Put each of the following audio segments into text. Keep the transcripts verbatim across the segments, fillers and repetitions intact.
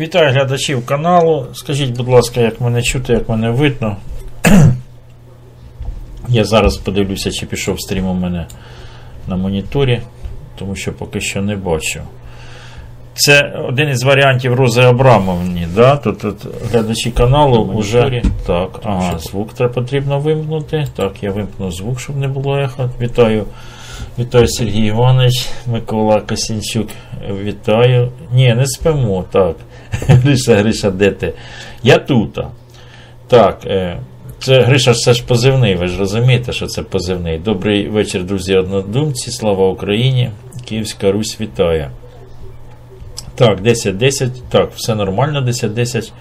Вітаю глядачів каналу. Скажіть, будь ласка, як мене чути, як мене видно. Я зараз подивлюся, чи пішов стрім у мене на моніторі, тому що поки що не бачу. Це один із варіантів Рози Абрамовні, да? Тут, тут глядачі каналу вже... Так, ага, звук треба потрібно вимкнути. Так, я вимкну звук, щоб не було ехо. Вітаю. Вітаю, Сергій Іванович, Микола Косінчук, вітаю. Ні, не спимо, так. Гриша, Гриша, де ти? Я тут. Так, це, Гриша, це ж позивний, ви ж розумієте, що це позивний. Добрий вечір, друзі, однодумці, слава Україні, Київська Русь, вітає. Так, десять десять, так, все нормально, десять десять.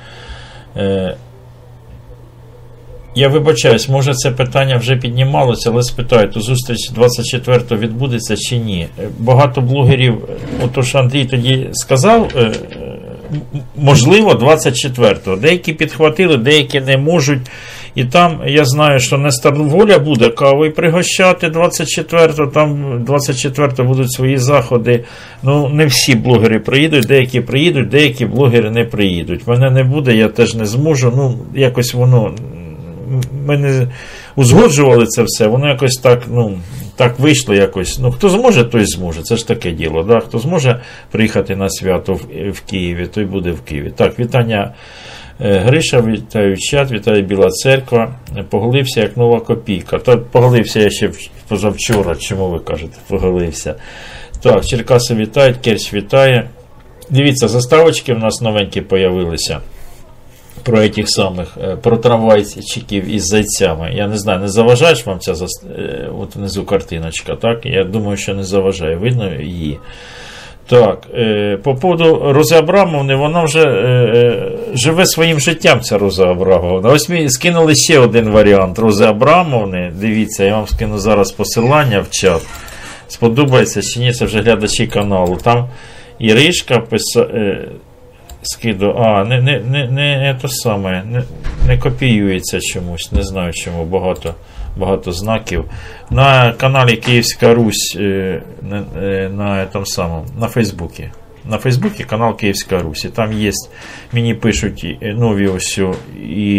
Я вибачаюсь, може це питання вже піднімалося, але спитаю, то зустріч двадцять четвертого відбудеться чи ні? Багато блогерів, отож Андрій тоді сказав, можливо, двадцять четвертого. Деякі підхватили, деякі не можуть. І там, я знаю, що Нестор Воля буде кавою пригощати двадцять четвертого, там двадцять четвертого будуть свої заходи. Ну, не всі блогери приїдуть, деякі приїдуть, деякі блогери не приїдуть. Мене не буде, я теж не зможу, ну, якось воно... Ми не узгоджували це все, воно якось так, ну, так вийшло якось. Ну, хто зможе, той зможе. Це ж таке діло. Да? Хто зможе приїхати на свято в, в Києві, той буде в Києві. Так, вітання Гриша, вітаю чат, вітаю Біла Церква. Поголився, як нова копійка. Та поголився я ще позавчора, чому ви кажете, поголився. Так, Черкаси вітають, Керч вітає. Дивіться, заставочки в нас новенькі появилися. Про этих самих, про трамвайчиків із зайцями. Я не знаю, не заважаєш вам ця, от внизу картиночка, так? Я думаю, що не заважає. Видно її? Так, по поводу Рози Абрамовни, вона вже живе своїм життям, ця Роза Абрамовна. Ось ми скинули ще один варіант Рози Абрамовни. Дивіться, я вам скину зараз посилання в чат. Сподобається чи ні, це вже глядачі каналу. Там Іришка писає... Скиду, а, не, не, не, не, то саме, не, не копіюється чомусь, не знаю чому, багато, багато знаків. На каналі Київська Русь, на, на, там самому, на Фейсбуці, на Фейсбуці канал Київська Русь, і там є, мені пишуть нові ось, і,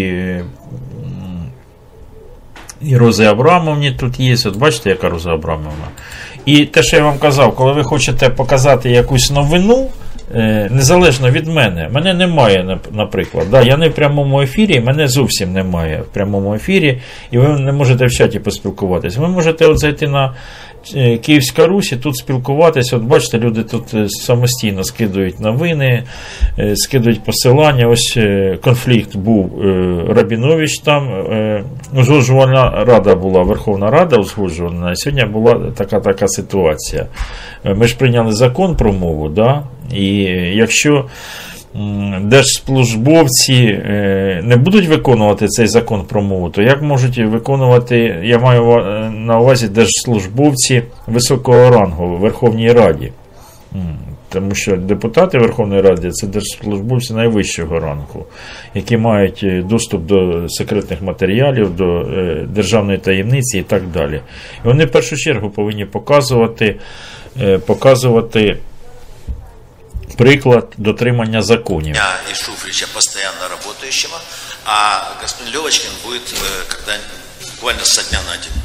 і Рози Абрамовні тут є, от бачите, яка Роза Абрамовна. І те, що я вам казав, коли ви хочете показати якусь новину, незалежно від мене, мене немає, наприклад, да, я не в прямому ефірі, мене зовсім немає в прямому ефірі, і ви не можете в чаті поспілкуватись. Ви можете от зайти на Київська Русь і тут спілкуватись. От бачите, люди тут самостійно скидують новини, скидують посилання. Ось конфлікт був Рабінович там, узгоджувальна рада була, Верховна Рада узгоджувальна, і сьогодні була така така ситуація. Ми ж прийняли закон про мову, да? І якщо держслужбовці не будуть виконувати цей закон про мову, то як можуть виконувати, я маю на увазі держслужбовці високого рангу в Верховній Раді? Тому що депутати Верховної Ради – це держслужбовці найвищого рангу, які мають доступ до секретних матеріалів, до державної таємниці і так далі. І вони в першу чергу повинні показувати, показувати приклад дотримання законів. И Шуфрича постоянно работающего, а господин Льовочкин будет когда, буквально со дня на день.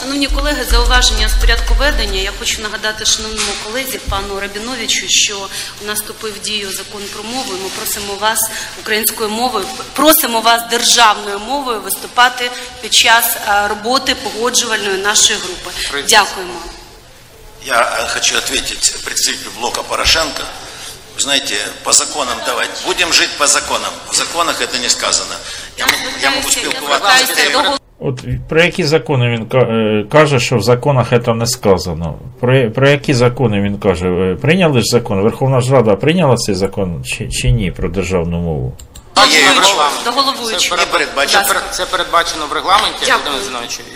Шановні колеги, зауваження з порядку ведення. Я хочу нагадати шановному колезі, пану Рабіновичу, що у нас вступив в дію закон про мову, і ми просимо вас українською мовою, просимо вас державною мовою виступати під час роботи погоджувальної нашої групи. Принцес. Дякуємо. Я хочу ответить представителю блока Порошенко. Знаете, по законам давать. Будем жить по законам. В законах это не сказано. Я, я могу спілкуватися. От про які закони він каже, що в законах це не сказано? Про, про які закони він каже? Прийняли ж закон? Верховна ж Рада прийняла цей закон чи, чи ні про державну мову? До головуючого. Це, передбачено. Це передбачено в регламенті,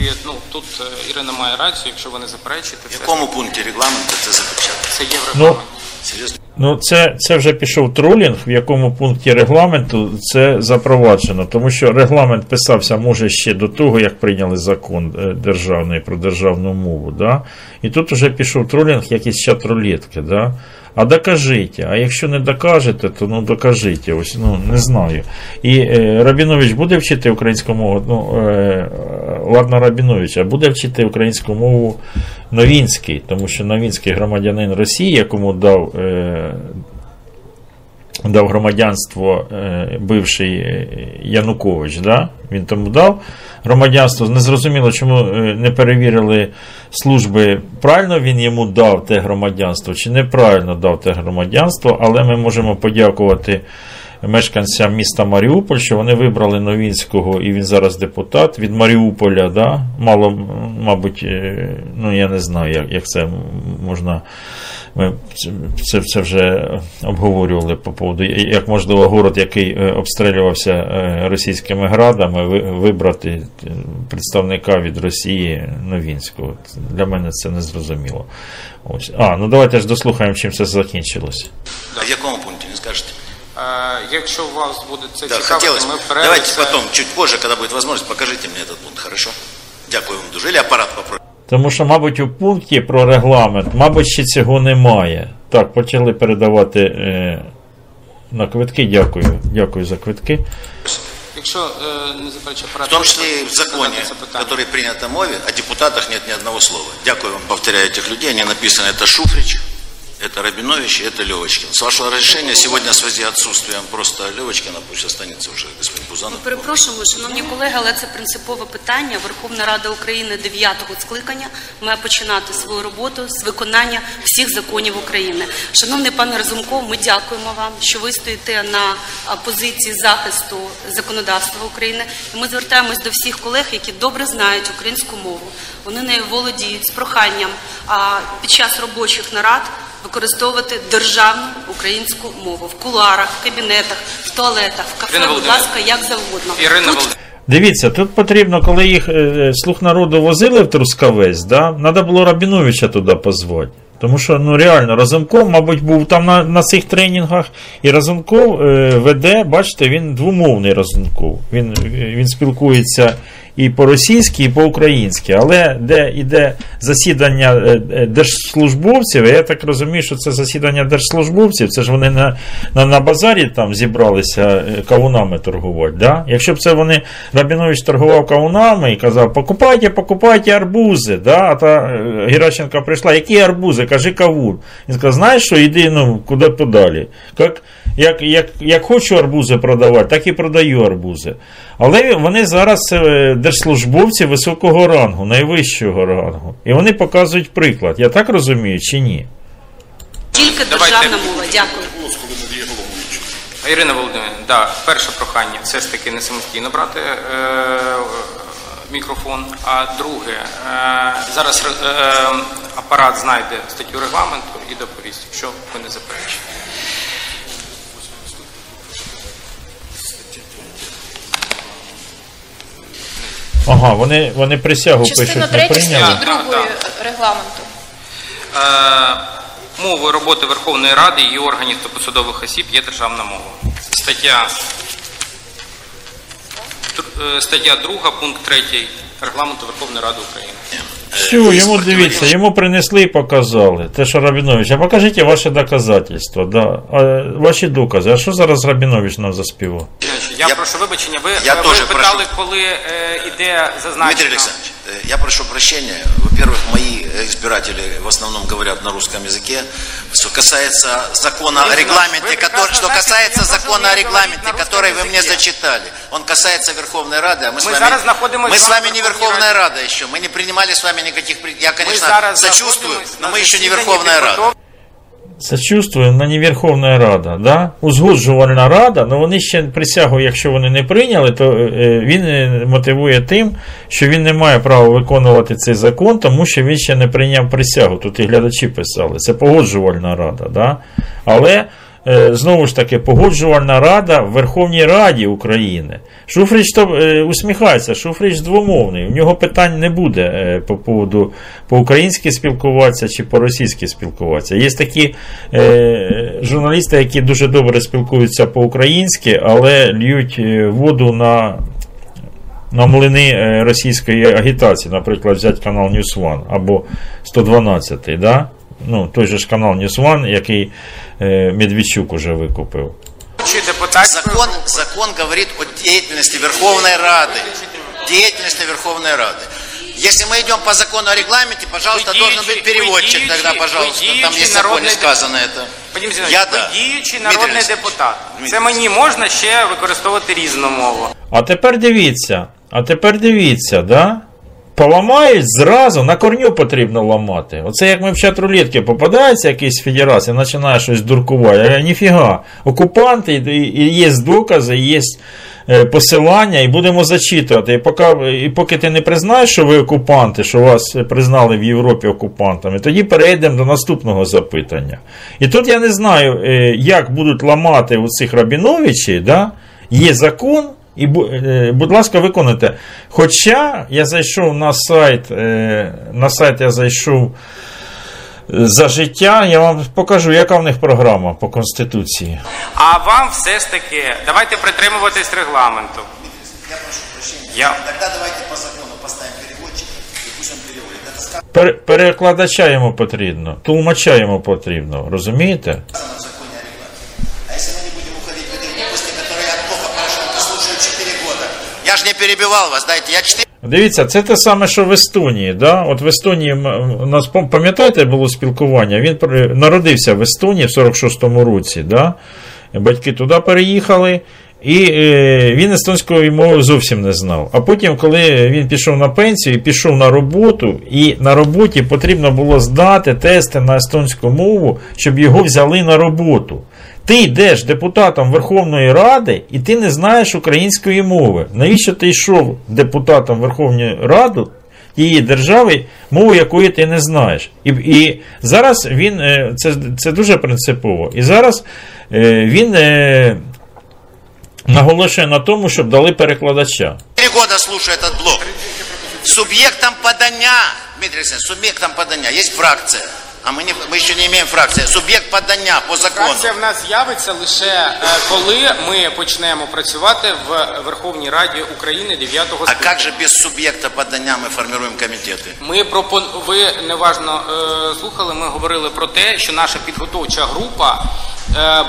і, ну, тут Ірина має рацію, якщо ви не заперечуєте. В якому пункті регламенту це запечатано? Це єврорегламент. Ну, це, це вже пішов тролінг, в якому пункті регламенту це запроваджено. Тому що регламент писався, може, ще до того, як прийняли закон державний про державну мову. Да? І тут вже пішов тролінг, якісь чатролітки. Да? А докажіть. А якщо не докажете, то ну докажіть. Ось, ну, не знаю. І е, Рабінович буде вчити українську мову? Ну, е, ладно, Рабінович, а буде вчити українську мову Новинський, тому що Новинський громадянин Росії, якому дав, е, дав громадянство е, бивший Янукович, да? Він тому дав громадянство. Незрозуміло, чому не перевірили служби, правильно він йому дав те громадянство, чи неправильно дав те громадянство, але ми можемо подякувати мешканцям міста Маріуполь, що вони вибрали Новинського, і він зараз депутат від Маріуполя, да? Мало, мабуть, ну я не знаю, як, як це можна, ми це, це вже обговорювали по поводу, як можливо город, який обстрілювався російськими градами, вибрати представника від Росії Новинського. Для мене це не зрозуміло. Ось. А, ну давайте ж дослухаємо, чим це закінчилось. А в якому пункті, не скажете? Якщо у вас буде це да, цікаво, хотелось. Ми перейдемо. Давайте потім, чуть позже, коли буде можливість, покажіть мені цей пункт, хорошо? Дякую вам дуже. Или апарат попросить. Тому що, мабуть, у пункті про регламент, мабуть, ще цього немає. Так, почали передавати е, на квитки. Дякую. Дякую за квитки. Якщо е, не заперечує апарат... В тому числі в законі, який прийнято в мові, о депутатах нет ні одного слова. Дякую вам. Повторяю тих людей, вони написані, це Шуфрич, это Рабінович, это Льовочкін. С вашего разрешения, сегодня в связи с отсутствием просто Льовочкіна, пусть останется уже господин Бузанов. Ми перепрошуємо, шановні колеги, але це принципове питання. Верховна Рада України дев'ятого скликання має починати свою роботу з виконання всіх законів України. Шановний пане Разумков, ми дякуємо вам, що ви стоїте на позиції захисту законодавства України. І ми звертаємось до всіх колег, які добре знають українську мову. Вони нею володіють з проханням під час робочих нарад використовувати державну українську мову в кулуарах, в кабінетах, в туалетах, в кафе, будь ласка, як завгодно. Тут... Дивіться, тут потрібно, коли їх е, слуг народу возили в Трускавець, да, треба було Рабіновича туди позвати. Тому що, ну реально, Разумков, мабуть, був там на, на цих тренінгах, і Разумков е, веде, бачите, він двомовний Разумков. Він, він спілкується і по-російськи, і по-українськи. Але де йде засідання держслужбовців, я так розумію, що це засідання держслужбовців, це ж вони на, на, на базарі там зібралися кавунами торгувати. Да? Якщо б це вони, Рабінович торгував кавунами і казав, покупайте, покупайте арбузи. Да? А та Геращенко прийшла, які арбузи, кажи кавун. Він сказав, знаєш що, іди ну, куди подалі. Як, як, як, як хочу арбузи продавати, так і продаю арбузи. Але вони зараз... держслужбовці високого рангу, найвищого рангу. І вони показують приклад. Я так розумію, чи ні? Тільки державна мова. Дякую. Ірина Володимирівна, да, перше прохання, все ж таки не самостійно брати е- мікрофон. А друге, е- зараз е- апарат знайде статтю регламенту і доповість, якщо ви не заперечуєте. Ага, вони, вони присягу частину пишуть, не прийняли. Частину третю, статті другої регламенту. Е, мовою роботи Верховної Ради, її органів та посадових осіб є державна мова. Стаття, стаття друга, пункт третій регламенту Верховної Ради України. Все, йому дивіться, йому принесли і показали. Те, що Рабінович, а покажіть ваші доказательства, да, а, ваші докази. А що зараз Рабінович нам заспівав? Я, я прошу вибачення, ви, я ви питали, прошу... коли е, іде зазначення. Дмитрий Александрович, я прошу прощения. Во-первых, мои избиратели в основном говорят на русском языке. Что касается закона о регламенте, который, что касается закона о регламенте, который вы мне зачитали, он касается Верховной Рады, а мы, мы с вами, мы с вами не Верховная Рада еще, мы не принимали с вами никаких, я, конечно, сочувствую, но мы еще не Верховная Рада. Сочувствуємо, на Верховна Рада, да? Узгоджувальна рада, але вони ще присягу, якщо вони не прийняли, то він мотивує тим, що він не має права виконувати цей закон, тому що він ще не прийняв присягу. Тут і глядачі писали, це погоджувальна рада, да? Але знову ж таки, погоджувальна рада в Верховній Раді України. Шуфрич то, е, усміхається, Шуфрич двомовний, у нього питань не буде е, по поводу по-українськи спілкуватися чи по-російськи спілкуватися. Є такі е, журналісти, які дуже добре спілкуються по-українськи, але льють воду на, на млини російської агітації, наприклад, взяти канал News One або сто дванадцятий, да? Ну, той же ж канал News One, який е, Медведчук уже викупив. Закон, закон говорит о деятельности Верховной Рады. Деятельности Верховной Рады. Если мы идем по закону о регламенте, пожалуйста, вы должен быть переводчик вы тогда, пожалуйста. Вы там есть в законе сказано это. Я да. Діючий народний депутат. Це мені можна ще використовувати різну мову. А тепер дивіться, а тепер дивіться, да? Поламають зразу, на корню потрібно ламати. Оце як ми в чат рулетки попадається якийсь федерація, починає щось дуркувати. Я кажу, ніфіга, окупанти, і є докази, і є посилання, і будемо зачитувати. І поки, і поки ти не признаєш, що ви окупанти, що вас признали в Європі окупантами, тоді перейдемо до наступного запитання. І тут я не знаю, як будуть ламати у цих Рабіновичів, да? Є закон, і, будь ласка, виконуйте. Хоча я зайшов на сайт, на сайт я зайшов за життя, я вам покажу, яка в них програма по Конституції. А вам все ж таки, давайте притримуватись регламенту. Я прошу прощення, я... тоді давайте по закону поставимо переводчика і пусть він переводить. Це... Пер- перекладача йому потрібно, тлумача йому потрібно, розумієте? Я ж не перебивав вас, дайте, я чотири... Дивіться, це те саме, що в Естонії, да? От в Естонії, у нас, пам'ятаєте, було спілкування, він народився в Естонії в сорок шостому році, да? Батьки туди переїхали, і е, він естонської мови зовсім не знав. А потім, коли він пішов на пенсію і пішов на роботу, і на роботі потрібно було здати тести на естонську мову, щоб його взяли на роботу. Ти йдеш депутатом Верховної Ради, і ти не знаєш української мови. Навіщо ти йшов депутатом Верховної Ради, її держави, мову якої ти не знаєш? І, і зараз він, це, це дуже принципово, і зараз він наголошує на тому, щоб дали перекладача. Три роки слухаю цей блок. Суб'єктом подання, Дмитрий Олександрович, суб'єктом подання, є фракція. А ми, не, ми ще не маємо фракції. Суб'єкт подання по закону. Фракція в нас з'явиться лише коли ми почнемо працювати в Верховній Раді України дев'ятого скликання. А як же без суб'єкта подання ми формуємо комітети? Ми пропон... Ви неважно слухали, ми говорили про те, що наша підготовча група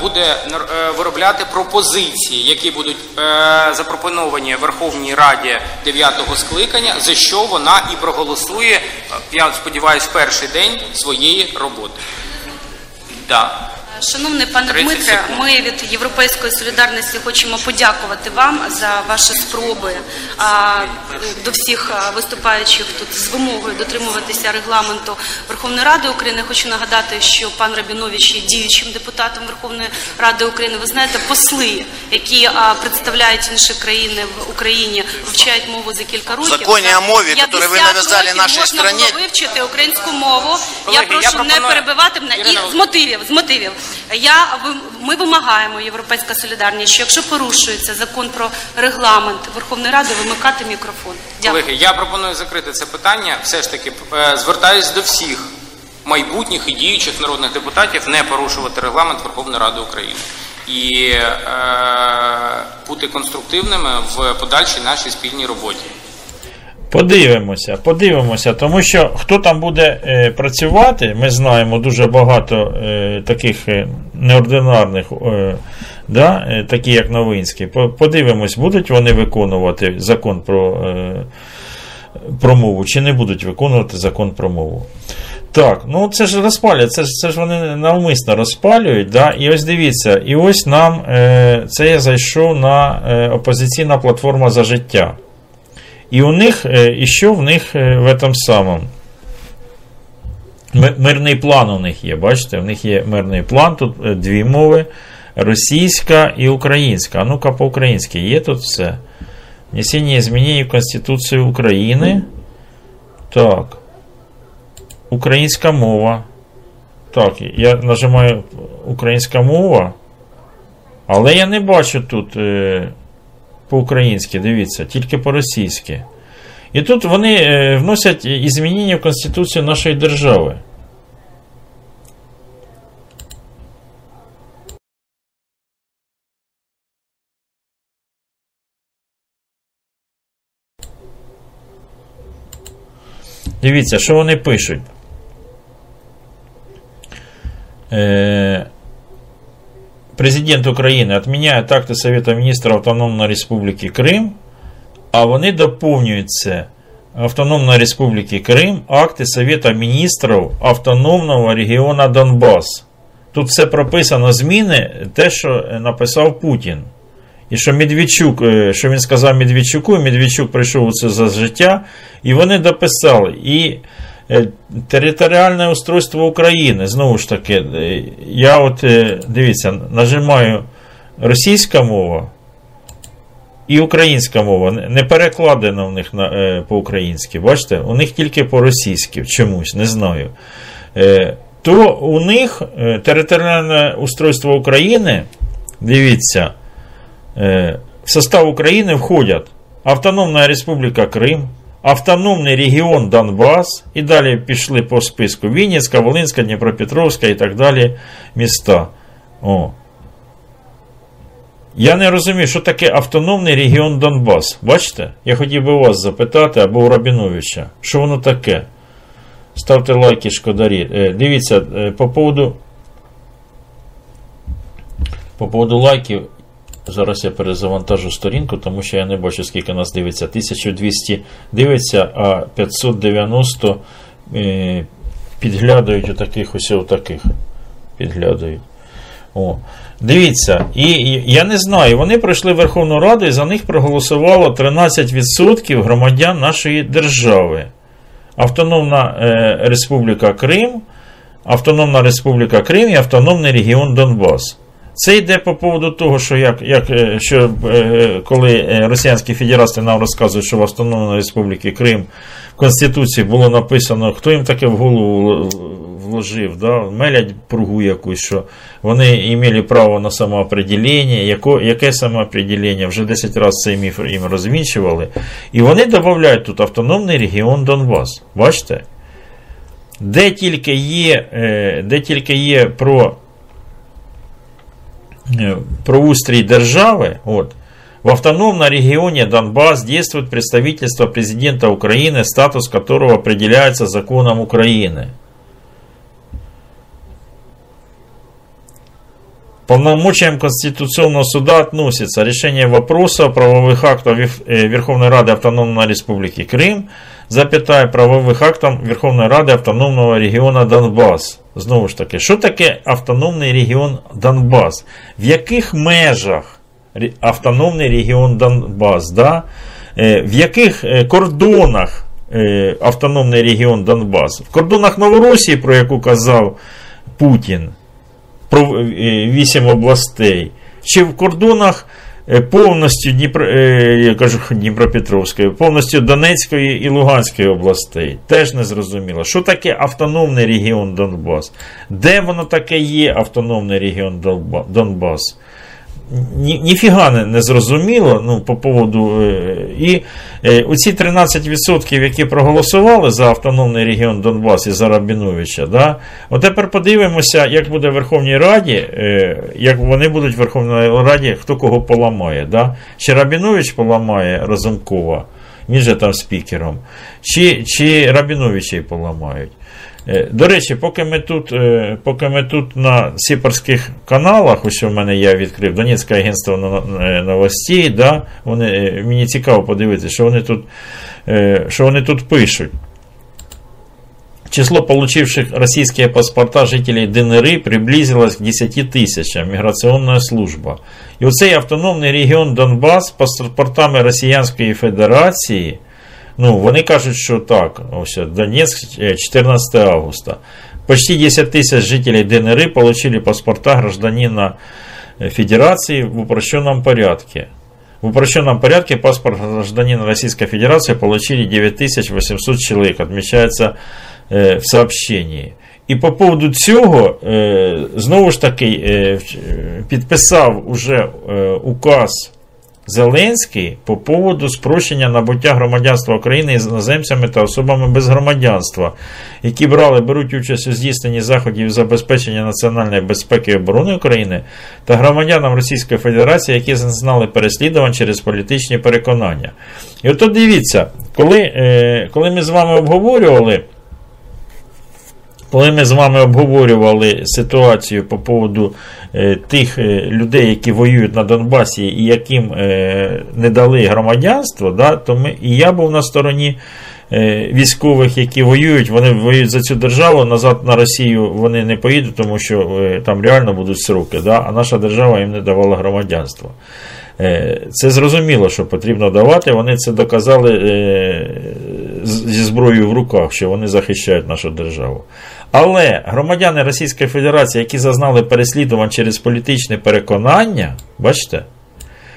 буде виробляти пропозиції, які будуть запропоновані Верховній Раді дев'ятого скликання, за що вона і проголосує, я сподіваюся, перший день своєї роботи. Да. Шановний пане Дмитре, ми від Європейської солідарності хочемо подякувати вам за ваші спроби а, до всіх виступаючих тут з вимогою дотримуватися регламенту Верховної Ради України. Хочу нагадати, що пан Рабінович є діючим депутатом Верховної Ради України. Ви знаєте, посли, які а, представляють інші країни в Україні, вивчають мову за кілька років. Законі о мові, які ви нав'язали нашій країні. Можна було вивчити українську мову. Колеги, я прошу я не перебивати мене. І з мотивів, з мотивів. Я, ми вимагаємо, Європейська солідарність, що якщо порушується закон про регламент Верховної Ради, вимикати мікрофон. Дякую. Колеги, я пропоную закрити це питання. Все ж таки, звертаюся до всіх майбутніх і діючих народних депутатів не порушувати регламент Верховної Ради України. І е, бути конструктивними в подальшій нашій спільній роботі. Подивимося, подивимося, тому що хто там буде е, працювати, ми знаємо дуже багато е, таких е, неординарних, е, да, е, такі як Новинський. Подивимось, будуть вони виконувати закон про, е, про мову, чи не будуть виконувати закон про мову. Так, ну це ж розпалюють, це ж, це ж вони навмисно розпалюють, да? І ось дивіться, і ось нам, е, це я зайшов на е, опозиційна платформа «За життя». І у них, і що в них в этом самом? Мирний план у них є, бачите? У них є мирний план, тут дві мови, російська і українська. А ну-ка по-українськи, є тут все? Внесення змін в Конституцію України. Так. Українська мова. Так, я нажимаю українська мова, але я не бачу тут по-українськи, дивіться, тільки по-російськи. І тут вони вносять і змінення в Конституцію нашої держави. Дивіться, що вони пишуть. Президент України відміняє акти Совета Міністрів Автономної Республіки Крим, а вони доповнюються Автономної Республіки Крим, акти Совета Міністрів Автономного регіону Донбас. Тут все прописано, зміни, те, що написав Путін. І що Медведчук, що він сказав Медведчуку, і Медведчук прийшов у це за життя, і вони дописали. І територіальне устройство України, знову ж таки, я от, дивіться, нажимаю російська мова і українська мова, не перекладено в них по-українськи, бачите, у них тільки по-російськи, чомусь, не знаю. То у них територіальне устройство України, дивіться, в состав Украины входят Автономная Республика Крым, Автономный регион Донбасс, и далее пішли по списку Вінницька, Волинська, Дніпропетровська и так далее места. О. Я не розумію, що таке Автономний регіон Донбас. Бачите? Я хотів би вас запитати, або у Рабіновича, що воно таке. Ставте лайки, шкодарі. Дивіться, по поводу по поводу лайків. Зараз я перезавантажу сторінку, тому що я не бачу, скільки нас дивиться. тисяча двісті дивиться, а п'ятсот дев'яносто е, підглядають у таких, ось у таких. Підглядають. О. Дивіться, і, і я не знаю, вони пройшли Верховну Раду і за них проголосувало тринадцять відсотків громадян нашої держави. Автономна е, Республіка Крим, Автономна Республіка Крим і Автономний регіон Донбас. Це йде по поводу того, що, як, як, що коли росіянські федерасти нам розказують, що в Автономній Республіці Крим в Конституції було написано, хто їм таке в голову вложив, да? Мелять пругу якусь, що вони мали право на самоопределення, яко, яке самоопределення, вже десять разів цей міф їм розвінчували, і вони додають тут Автономний регіон Донбас, бачите? Де тільки є, де тільки є про про устрій держави, от, в автономном регионе Донбасс действует представительство президента Украины, статус которого определяется законом Украины. Полномочиям Конституционного суда относится решение вопросов правовых актов Верховной Рады Автономной Республики Крым, запятая правовых актов Верховной Рады Автономного региона Донбасс. Знову ж таки, що таке Автономний регіон Донбас? В яких межах Автономний регіон Донбас? Да? В яких кордонах Автономний регіон Донбас? В кордонах Новоросії, про яку казав Путін, про вісім областей, чи в кордонах повністю Дніпро, я кажу, Дніпропетровської, повністю Донецької і Луганської областей. Теж не зрозуміло. Що таке Автономний регіон Донбас? Де воно таке є, Автономний регіон Донбас? Ні, ніфіга не, не зрозуміло, ну, по поводу, і оці тринадцять відсотків, які проголосували за Автономний регіон Донбас і за Рабіновича, да? От тепер подивимося, як буде в Верховній Раді, як вони будуть в Верховній Раді, хто кого поламає, да? Чи Рабінович поламає Разумкова, він же там спікером, чи, чи Рабіновича й поламають. До речі, поки ми тут, поки ми тут на сіпарських каналах, ось у мене я відкрив Донецьке агентство новостей, да, вони, мені цікаво подивитися, що вони тут, що вони тут пишуть. Число получивших російські паспорта жителів ДНР приблизилось к десяти тисячам, міграційна служба. І оцей автономний регіон Донбас з паспортами Російської Федерації, ну, вони кажуть, що так, ось, Донецьк, чотирнадцяте августа. Почти десять тисяч жителів ДНР получили паспорта гражданина Федерации в упрощенном порядке. В упрощенном порядке паспорт гражданина Российской Федерации получили дев'ять тисяч вісімсот человек, отмечается в сообщении. І по поводу цього, знову ж таки, підписав уже указ Зеленський по поводу спрощення набуття громадянства України іноземцями та особами без громадянства, які брали, беруть участь у здійсненні заходів забезпечення національної безпеки і оборони України та громадянам Російської Федерації, які зазнали переслідувань через політичні переконання. І от дивіться, коли, коли ми з вами обговорювали Коли ми з вами обговорювали ситуацію по поводу тих людей, які воюють на Донбасі і яким не дали громадянство, да, то ми, і я був на стороні військових, які воюють, вони воюють за цю державу, назад на Росію вони не поїдуть, тому що там реально будуть сроки, да, а наша держава їм не давала громадянство. Це зрозуміло, що потрібно давати, вони це доказали зі зброєю в руках, що вони захищають нашу державу. Але громадяни Російської Федерації, які зазнали переслідувань через політичні переконання, бачите,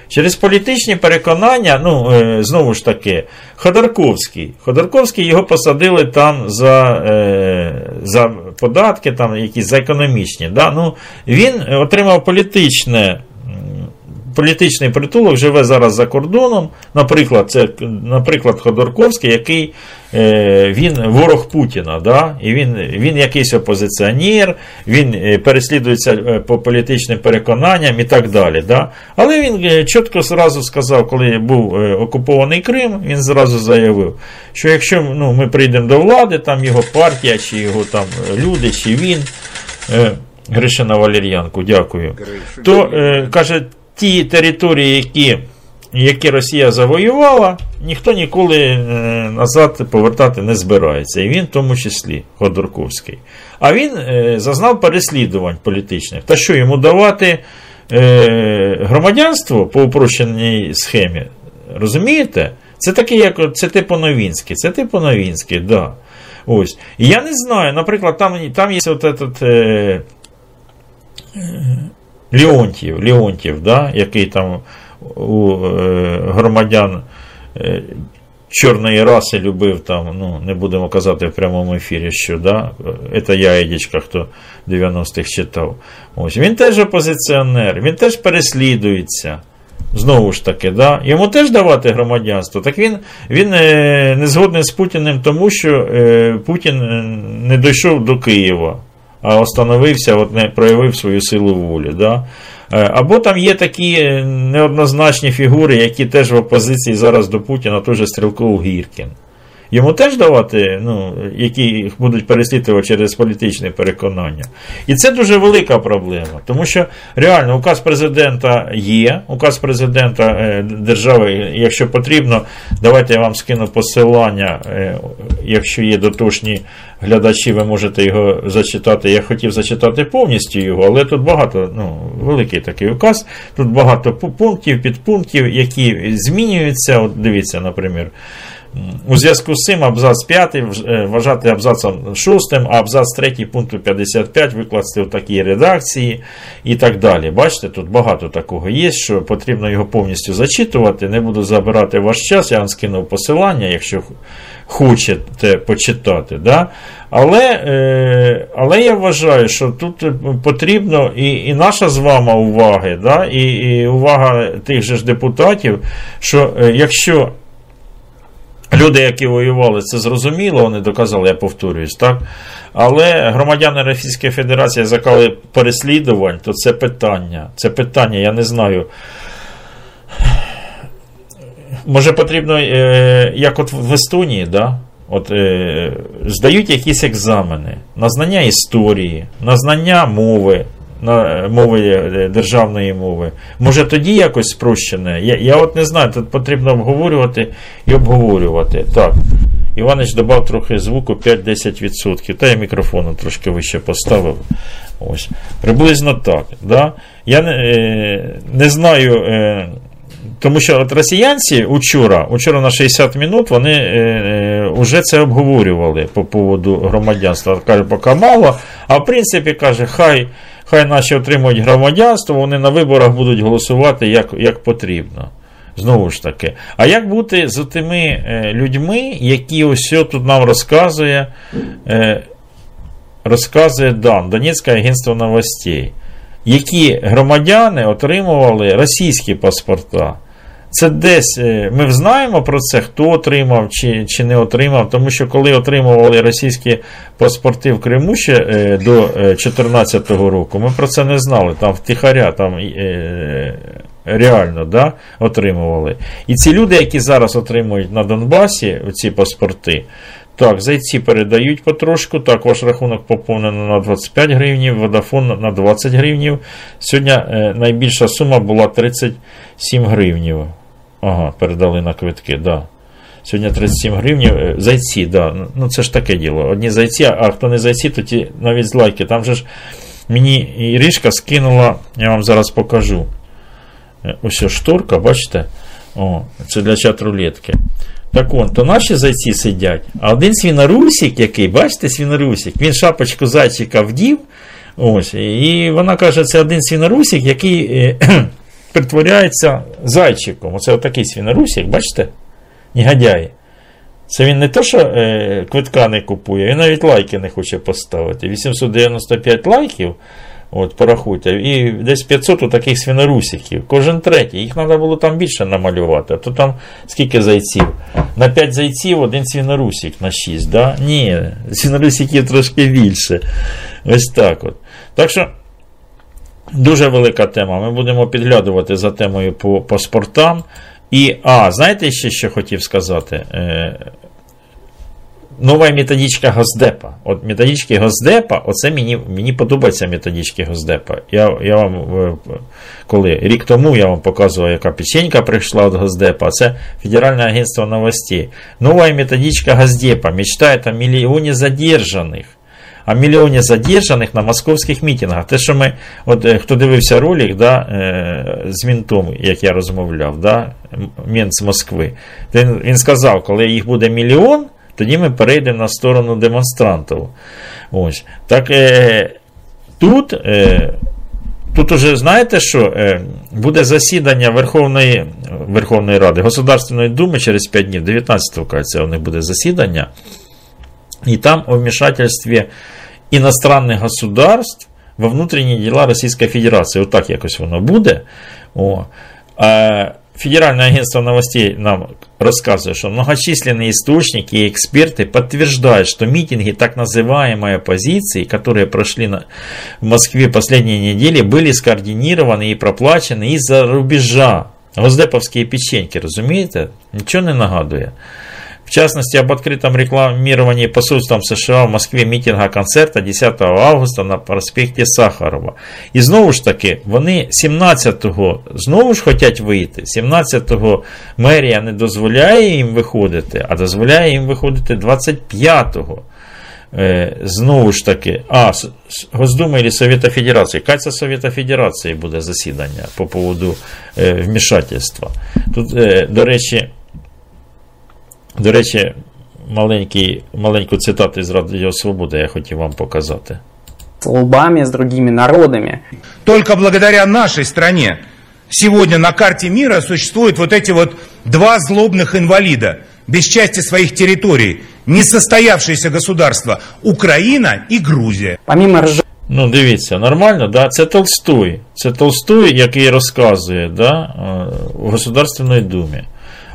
через політичні переконання, ну, знову ж таки, Ходорковський. Ходорковський, його посадили там за, за податки, там якісь, за економічні. Да? Ну, він отримав політичне Політичний притулок, живе зараз за кордоном, наприклад, це, наприклад, Ходорковський, який він ворог Путіна, да? І він, він якийсь опозиціонер, він переслідується по політичним переконанням і так далі. Да? Але він чітко зразу сказав, коли був окупований Крим, він зразу заявив, що якщо ну, ми прийдемо до влади, там його партія, чи його там люди, чи він, Гриша на валер'янку, дякую, то каже, ті території, які, які Росія завоювала, ніхто ніколи назад повертати не збирається. І він в тому числі, Ходорковський. А він зазнав переслідувань політичних. Та що, йому давати громадянство по упрощеній схемі? Розумієте? Це таке, як це типу Новинський. Це типу Новинський, так. Да. Ось. І я не знаю, наприклад, там, там є от этот... Е, е, Леонтьєв, Леонтьєв, да, який там у е, громадян е, чорної раси любив, там, ну, не будемо казати в прямому ефірі, що, да, це я, Едічка, хто дев'яностих читав. Ось, він теж опозиціонер, він теж переслідується. Знову ж таки, да? Йому теж давати громадянство. Так він, він е, не згодний з Путіним, тому що е, Путін не дійшов до Києва, а остановився, от не проявив свою силу волі. Да? Або там є такі неоднозначні фігури, які теж в опозиції зараз до Путіна, той же Стрілков Гіркін. Йому теж давати, ну, які будуть переслідувати через політичне переконання. І це дуже велика проблема, тому що реально указ президента є, указ президента держави, якщо потрібно, давайте я вам скину посилання, якщо є дотошні глядачі, ви можете його зачитати. Я хотів зачитати повністю його, але тут багато, ну, великий такий указ, тут багато пунктів, підпунктів, які змінюються. От дивіться, наприклад, у зв'язку з цим абзац п'ятий вважати абзацом шостим, а абзац третій пункту п'ятдесят п'ять викласти у такій редакції і так далі. Бачите, тут багато такого є, що потрібно його повністю зачитувати. Не буду забирати ваш час, я вам скинув посилання, якщо хочете почитати. Да? Але, але я вважаю, що тут потрібно і, і наша з вами увага, да? і, і увага тих же ж депутатів, що якщо люди, які воювали, це зрозуміло, вони доказали, я повторююсь, так? Але громадяни Російської Федерації зазнали переслідувань, то це питання. Це питання, я не знаю. Може потрібно, як от в Естонії, да? От, здають якісь екзамени на знання історії, на знання мови, на мови, державної мови. Може тоді якось спрощене? Я, я от не знаю, тут потрібно обговорювати і обговорювати. Так, Іванич додав трохи звуку, п'ять-десять відсотків, та я мікрофону трошки вище поставив. Ось. Приблизно так. Да? Я не, е, не знаю, е, тому що от росіянці учора, учора на шістдесят хвилин, вони вже е, е, це обговорювали по поводу громадянства. Каже, поки мало, а в принципі, каже, хай Хай наші отримують громадянство, вони на виборах будуть голосувати як, як потрібно. Знову ж таки. А як бути з тими людьми, які ось тут нам розказує, розказує Дан, Донецьке агентство новостей, які громадяни отримували російські паспорта, Це десь, ми знаємо про це, хто отримав чи, чи не отримав, тому що коли отримували російські паспорти в Криму ще до дві тисячі чотирнадцятого року, ми про це не знали, там втихаря, там реально, да, отримували. І ці люди, які зараз отримують на Донбасі ці паспорти, так, зайці передають потрошку, так, ваш рахунок поповнено на двадцять п'ять гривнів, Водафон на двадцять гривнів. Сьогодні е, найбільша сума була тридцять сім гривнів. Ага, передали на квитки, так. Да. Сьогодні тридцять сім гривнів, е, зайці, так. Да. Ну, це ж таке діло. Одні зайці, а хто не зайці, то ті навіть з лайки. Там же ж мені Іришка скинула, я вам зараз покажу. Ось шторка, бачите? О, це для чат-рулетки. Так он, то наші зайці сидять, а один свінорусик, який, бачите, свінорусик, він шапочку зайчика вдів, ось, і вона каже, це один свінорусик, який е- е- притворяється зайчиком. Оце отакий свінорусик, бачите, негодяї. Це він не то, що е- квитка не купує, він навіть лайки не хоче поставити. вісімсот дев'яносто п'ять лайків, от, порахуйте, і десь п'ятсот таких свинорусиків, кожен третій, їх треба було там більше намалювати, а то там скільки зайців, на п'ять зайців один свинорусик, на шість, да? Ні, свинорусиків трошки більше, ось так от. Так що, дуже велика тема, ми будемо підглядувати за темою по паспортам, і, а, знаєте ще, що хотів сказати, нова методичка Госдепа. От методички Госдепа, оце мені, мені подобається методички Госдепа. Я, я вам, коли рік тому я вам показував, яка печенька прийшла від Госдепа, це Федеральне агентство новостей. Нова методичка Госдепа мечтає о мільйоні задержаних. О мільйоні задержаних на московських мітингах. Те, що ми, от хто дивився ролик, да, з ментом, як я розмовляв, да, мент з Москви, він, він сказав, коли їх буде мільйон, тоді ми перейдемо на сторону демонстрантів. Ось. Так, е, тут, е, тут уже, знаєте що, е, буде засідання Верховної, Верховної Ради, Государственної Думи через п'ять днів, дев'ятнадцятого, кажеться, у них буде засідання. І там у вмішательстві іностранних государств во внутрішні діла Російської Федерації. Отак якось воно буде. О. Е, Федеральное агентство новостей нам рассказывает, что многочисленные источники и эксперты подтверждают, что митинги так называемой оппозиции, которые прошли в Москве последние недели, были скоординированы и проплачены из-за рубежа. Госдеповские печеньки, разумеете? Ничего не нагадує. В частности, об открытом рекламировании посольством США в Москве митинга-концерта десятого августа на проспекте Сахарова. І знову ж таки, вони сімнадцятого знову ж хочуть вийти, сімнадцятого мерія не дозволяє їм виходити, а дозволяє їм виходити двадцять п'ятого. Знову ж таки, а, Госдума или Совета Федерации, кажется, Совета Федерации буде засідання по поводу вмішательства. Тут, до речі, До речі, маленьку цитату из «Радио Свобода» я хотів вам показати. Лбами с другими народами. Только благодаря нашей стране сегодня на карте мира существуют вот эти вот два злобных инвалида без части своих территорий, несостоявшиеся государства Украина и Грузия. Помимо рж... Ну, дивіться, нормально, да? Це Толстой. Це Толстой, який розказує, да, в Государственной Думе.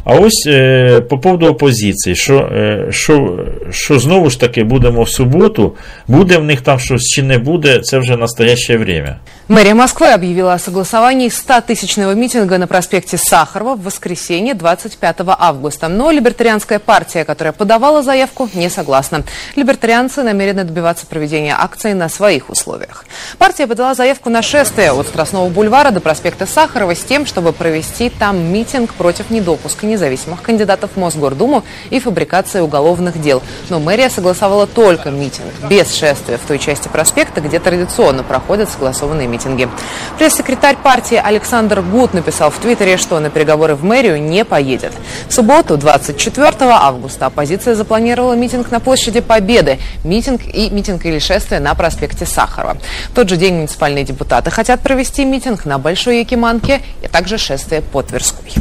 А ось е, по поводу опозиції, що, е, що, що знову ж таки будемо в суботу, буде в них там щось чи не буде, це вже настояще время. Мэрия Москвы объявила о согласовании стотысячного митинга на проспекте Сахарова в воскресенье двадцать пятого августа. Но либертарианская партия, которая подавала заявку, не согласна. Либертарианцы намерены добиваться проведения акции на своих условиях. Партия подала заявку на шествие от Страстного бульвара до проспекта Сахарова с тем, чтобы провести там митинг против недопуска независимых кандидатов в Мосгордуму и фабрикации уголовных дел. Но мэрия согласовала только митинг, без шествия в той части проспекта, где традиционно проходят согласованные митинги. Митинги. Пресс-секретарь партии Александр Гуд написал в Твиттере, что на переговоры в мэрию не поедет. В субботу, двадцать четвёртого августа, оппозиция запланировала митинг на площади Победы, митинг и митинг или шествие на проспекте Сахарова. В тот же день муниципальные депутаты хотят провести митинг на Большой Якиманке и также шествие по Тверской.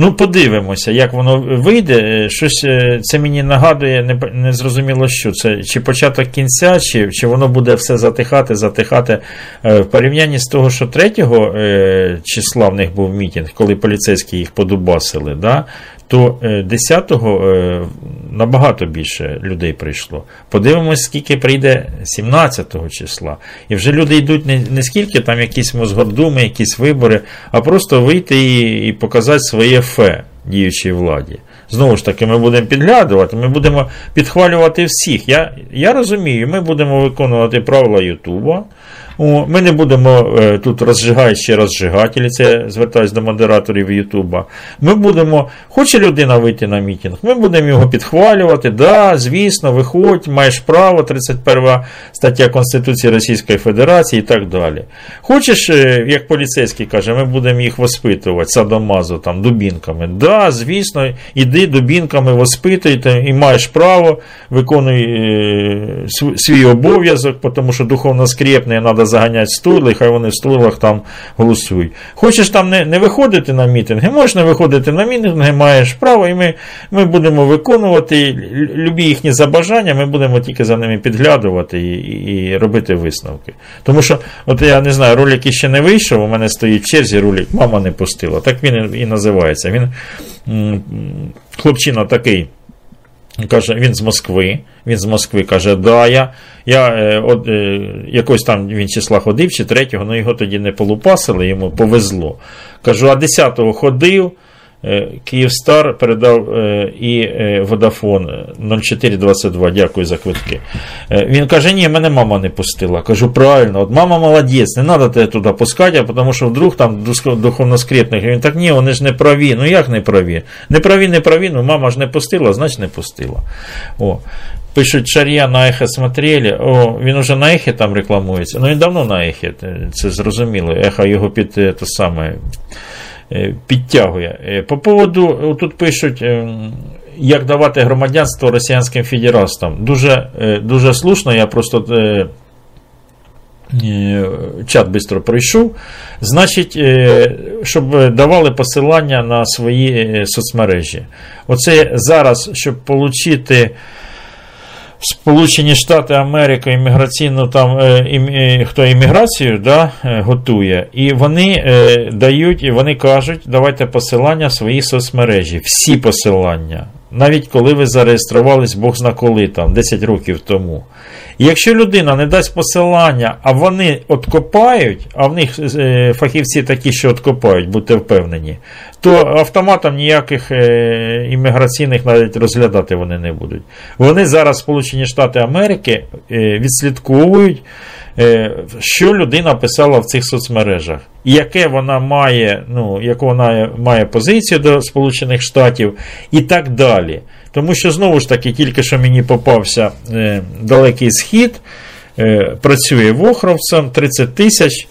Ну, подивимося, як воно вийде. Щось це мені нагадує, не, не зрозуміло, що це, чи початок кінця, чи, чи воно буде все затихати, затихати. В порівнянні з того, що третього числа в них був мітинг, коли поліцейські їх подубасили, да? То десятого набагато більше людей прийшло. Подивимось, скільки прийде сімнадцятого числа. І вже люди йдуть не, не скільки там якісь мозгордуми, якісь вибори, а просто вийти і, і показати своє фе діючій владі. Знову ж таки, ми будемо підглядувати, ми будемо підхвалювати всіх. Я, я розумію, ми будемо виконувати правила Ютуба. Ми не будемо тут розжигаючи розжигателі, це звертаюсь до модераторів Ютуба. Ми будемо, хоче людина вийти на мітинг, ми будемо його підхвалювати, да, звісно, виходь, маєш право, тридцять перша стаття Конституції Російської Федерації і так далі. Хочеш, як поліцейський каже, ми будемо їх воспитувати, садомазо, там, дубінками, да, звісно, іди дубінками, воспитуйте і маєш право, виконуй е, свій обов'язок, тому що духовно скрєпне, треба заганять стурли, хай вони в стурлах там голосують. Хочеш там не, не виходити на мітинги, можна виходити на мітинги, маєш право, і ми, ми будемо виконувати любі їхні забажання, ми будемо тільки за ними підглядувати і, і робити висновки. Тому що, от я не знаю, ролик іще не вийшов, у мене стоїть в черзі ролик «Мама не пустила». Так він і називається. Він, хлопчина такий, каже, він з Москви, він з Москви, каже, да, я, я е, от, е, якось там він числа ходив, чи третього, ну його тоді не полупасили, йому повезло. Кажу, а десятого ходив, е, Київстар передав е, і е, Водафон нуль чотири двадцять два, дякую за квитки. Е, він каже, ні, мене мама не пустила. Кажу, правильно, от мама молодець, не треба тебе туди пускати, а тому що вдруг там духовноскрєпних. Він так, ні, вони ж не праві. Ну як не праві? Не праві, не праві, ну мама ж не пустила, значить не пустила. О. Пишуть, Шарія на Ехо смотрели. О, він уже на Ехо там рекламується. Ну, він давно на Ехо, це зрозуміло. Ехо його під, те саме, підтягує. По поводу, тут пишуть, як давати громадянство росіянським федерастам. Дуже, дуже слушно, я просто чат швидко пройшов. Значить, щоб давали посилання на свої соцмережі. Оце зараз, щоб отримати Сполучені Штати Америки імміграційну там ім, хто імміграцію, да, готує, і вони е, дають, і вони кажуть, давайте посилання в свої соцмережі, всі посилання, навіть коли ви зареєструвались, Бог зна коли там, десять років тому. І якщо людина не дасть посилання, а вони откопають, а в них е, фахівці такі, що откопають, будьте впевнені, то автоматом ніяких е, імміграційних навіть розглядати вони не будуть. Вони зараз, Сполучені Штати Америки, е, відслідковують, е, що людина писала в цих соцмережах, і яке вона має, ну, яку вона має позицію до Сполучених Штатів і так далі. Тому що, знову ж таки, тільки що мені попався е, Далекий Схід, е, працює вохровцем, тридцять тисяч.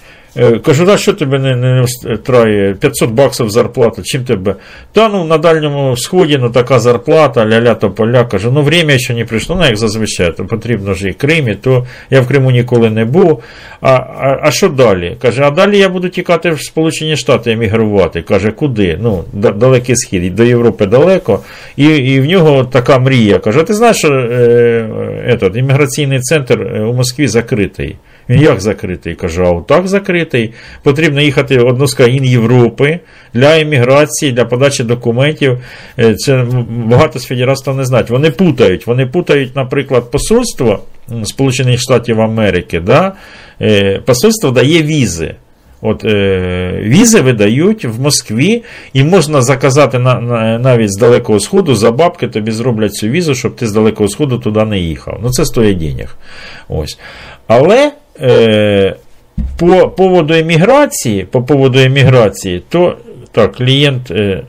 Кажу, да, що тебе не, не трає, п'ятсот баксів зарплата, чим тебе? Та, ну, на Дальньому Сході, ну, така зарплата, ля-ля, то поля, кажу, ну, время ще не прийшло, ну, як зазвичай, то потрібно ж і Крим, і то, я в Криму ніколи не був, а, а, а що далі? Каже, а далі я буду тікати в Сполучені Штати, емігрувати, каже, куди? Ну, Далекий Схід, до Європи далеко, і, і в нього така мрія, каже, а ти знаєш, що імміграційний е, центр у Москві закритий? Він як закритий? Кажу, а отак закритий. Потрібно їхати в одну з країн Європи для еміграції, для подачі документів. Це багато з федерастів не знають. Вони путають. Вони путають, наприклад, посольство Сполучених Штатів Америки. Да? Посольство дає візи. От е, візи видають в Москві, і можна заказати на, на, навіть з Далекого Сходу, за бабки тобі зроблять цю візу, щоб ти з Далекого Сходу туди не їхав. Ну це стоїть денег. Ось. Але е, по поводу еміграції, по поводу еміграції, то так, клієнт е,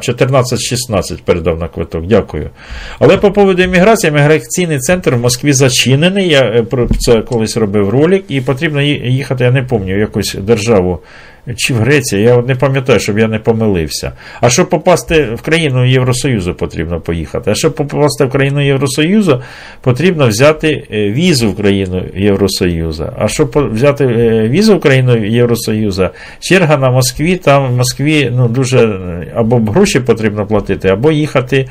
чотирнадцять шістнадцять передав на квиток, дякую. Але по поводу еміграції, еміграційний центр в Москві зачинений, я про це колись робив ролик, і потрібно їхати, я не пам'ятаю, якусь державу чи в Греції, я не пам'ятаю, щоб я не помилився. А щоб попасти в країну Євросоюзу, потрібно поїхати. А щоб попасти в країну Євросоюзу, потрібно взяти візу в країну Євросоюзу. А щоб взяти візу в країну Євросоюзу, черга на Москві, там в Москві ну, дуже, або гроші потрібно платити, або їхати,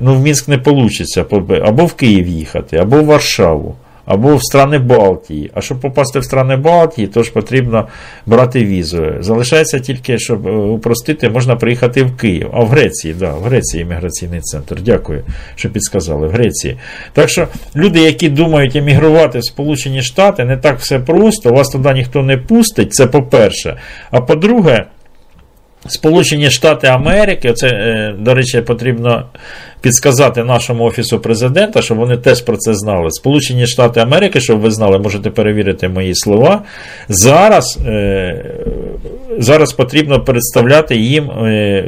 ну в Мінськ не вийде, або в Київ їхати, або в Варшаву, або в страни Балтії. А щоб попасти в страни Балтії, то ж потрібно брати візу. Залишається тільки, щоб упростити, можна приїхати в Київ. А в Греції, да, в Греції імміграційний центр. Дякую, що підсказали. В Греції. Так що люди, які думають емігрувати в Сполучені Штати, не так все просто. Вас туди ніхто не пустить, це по-перше. А по-друге, Сполучені Штати Америки, це, до речі, потрібно підсказати нашому Офісу Президента, щоб вони теж про це знали. Сполучені Штати Америки, щоб ви знали, можете перевірити мої слова, зараз, зараз потрібно представляти їм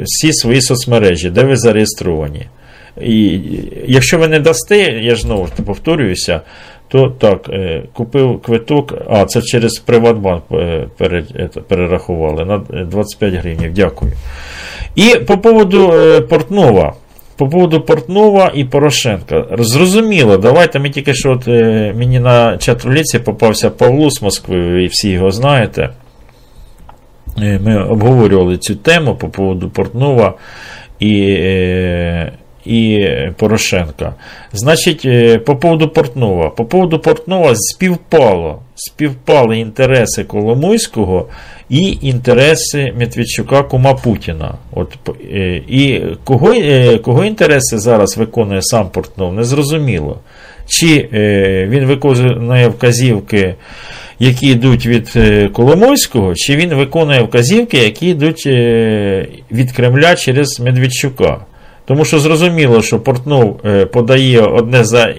всі свої соцмережі, де ви зареєстровані. І якщо ви не дасте, я ж знову ж повторююся, то так, купив квиток, а це через Приватбанк перерахували на двадцять п'ять гривень, дякую. І по поводу Портнова, по поводу Портнова і Порошенка. Зрозуміло, давайте, ми тільки що, от, мені на чат-руліці попався Павло з Москви, ви всі його знаєте. Ми обговорювали цю тему по поводу Портнова і і Порошенка. Значить, по поводу Портнова. По поводу Портнова співпало, співпали інтереси Коломойського і інтереси Медведчука, кума Путіна. От, і кого, кого інтереси зараз виконує сам Портнов, незрозуміло. Чи він виконує вказівки, які йдуть від Коломойського, чи він виконує вказівки, які йдуть від Кремля через Медведчука. Тому що зрозуміло, що Портнов подає одне за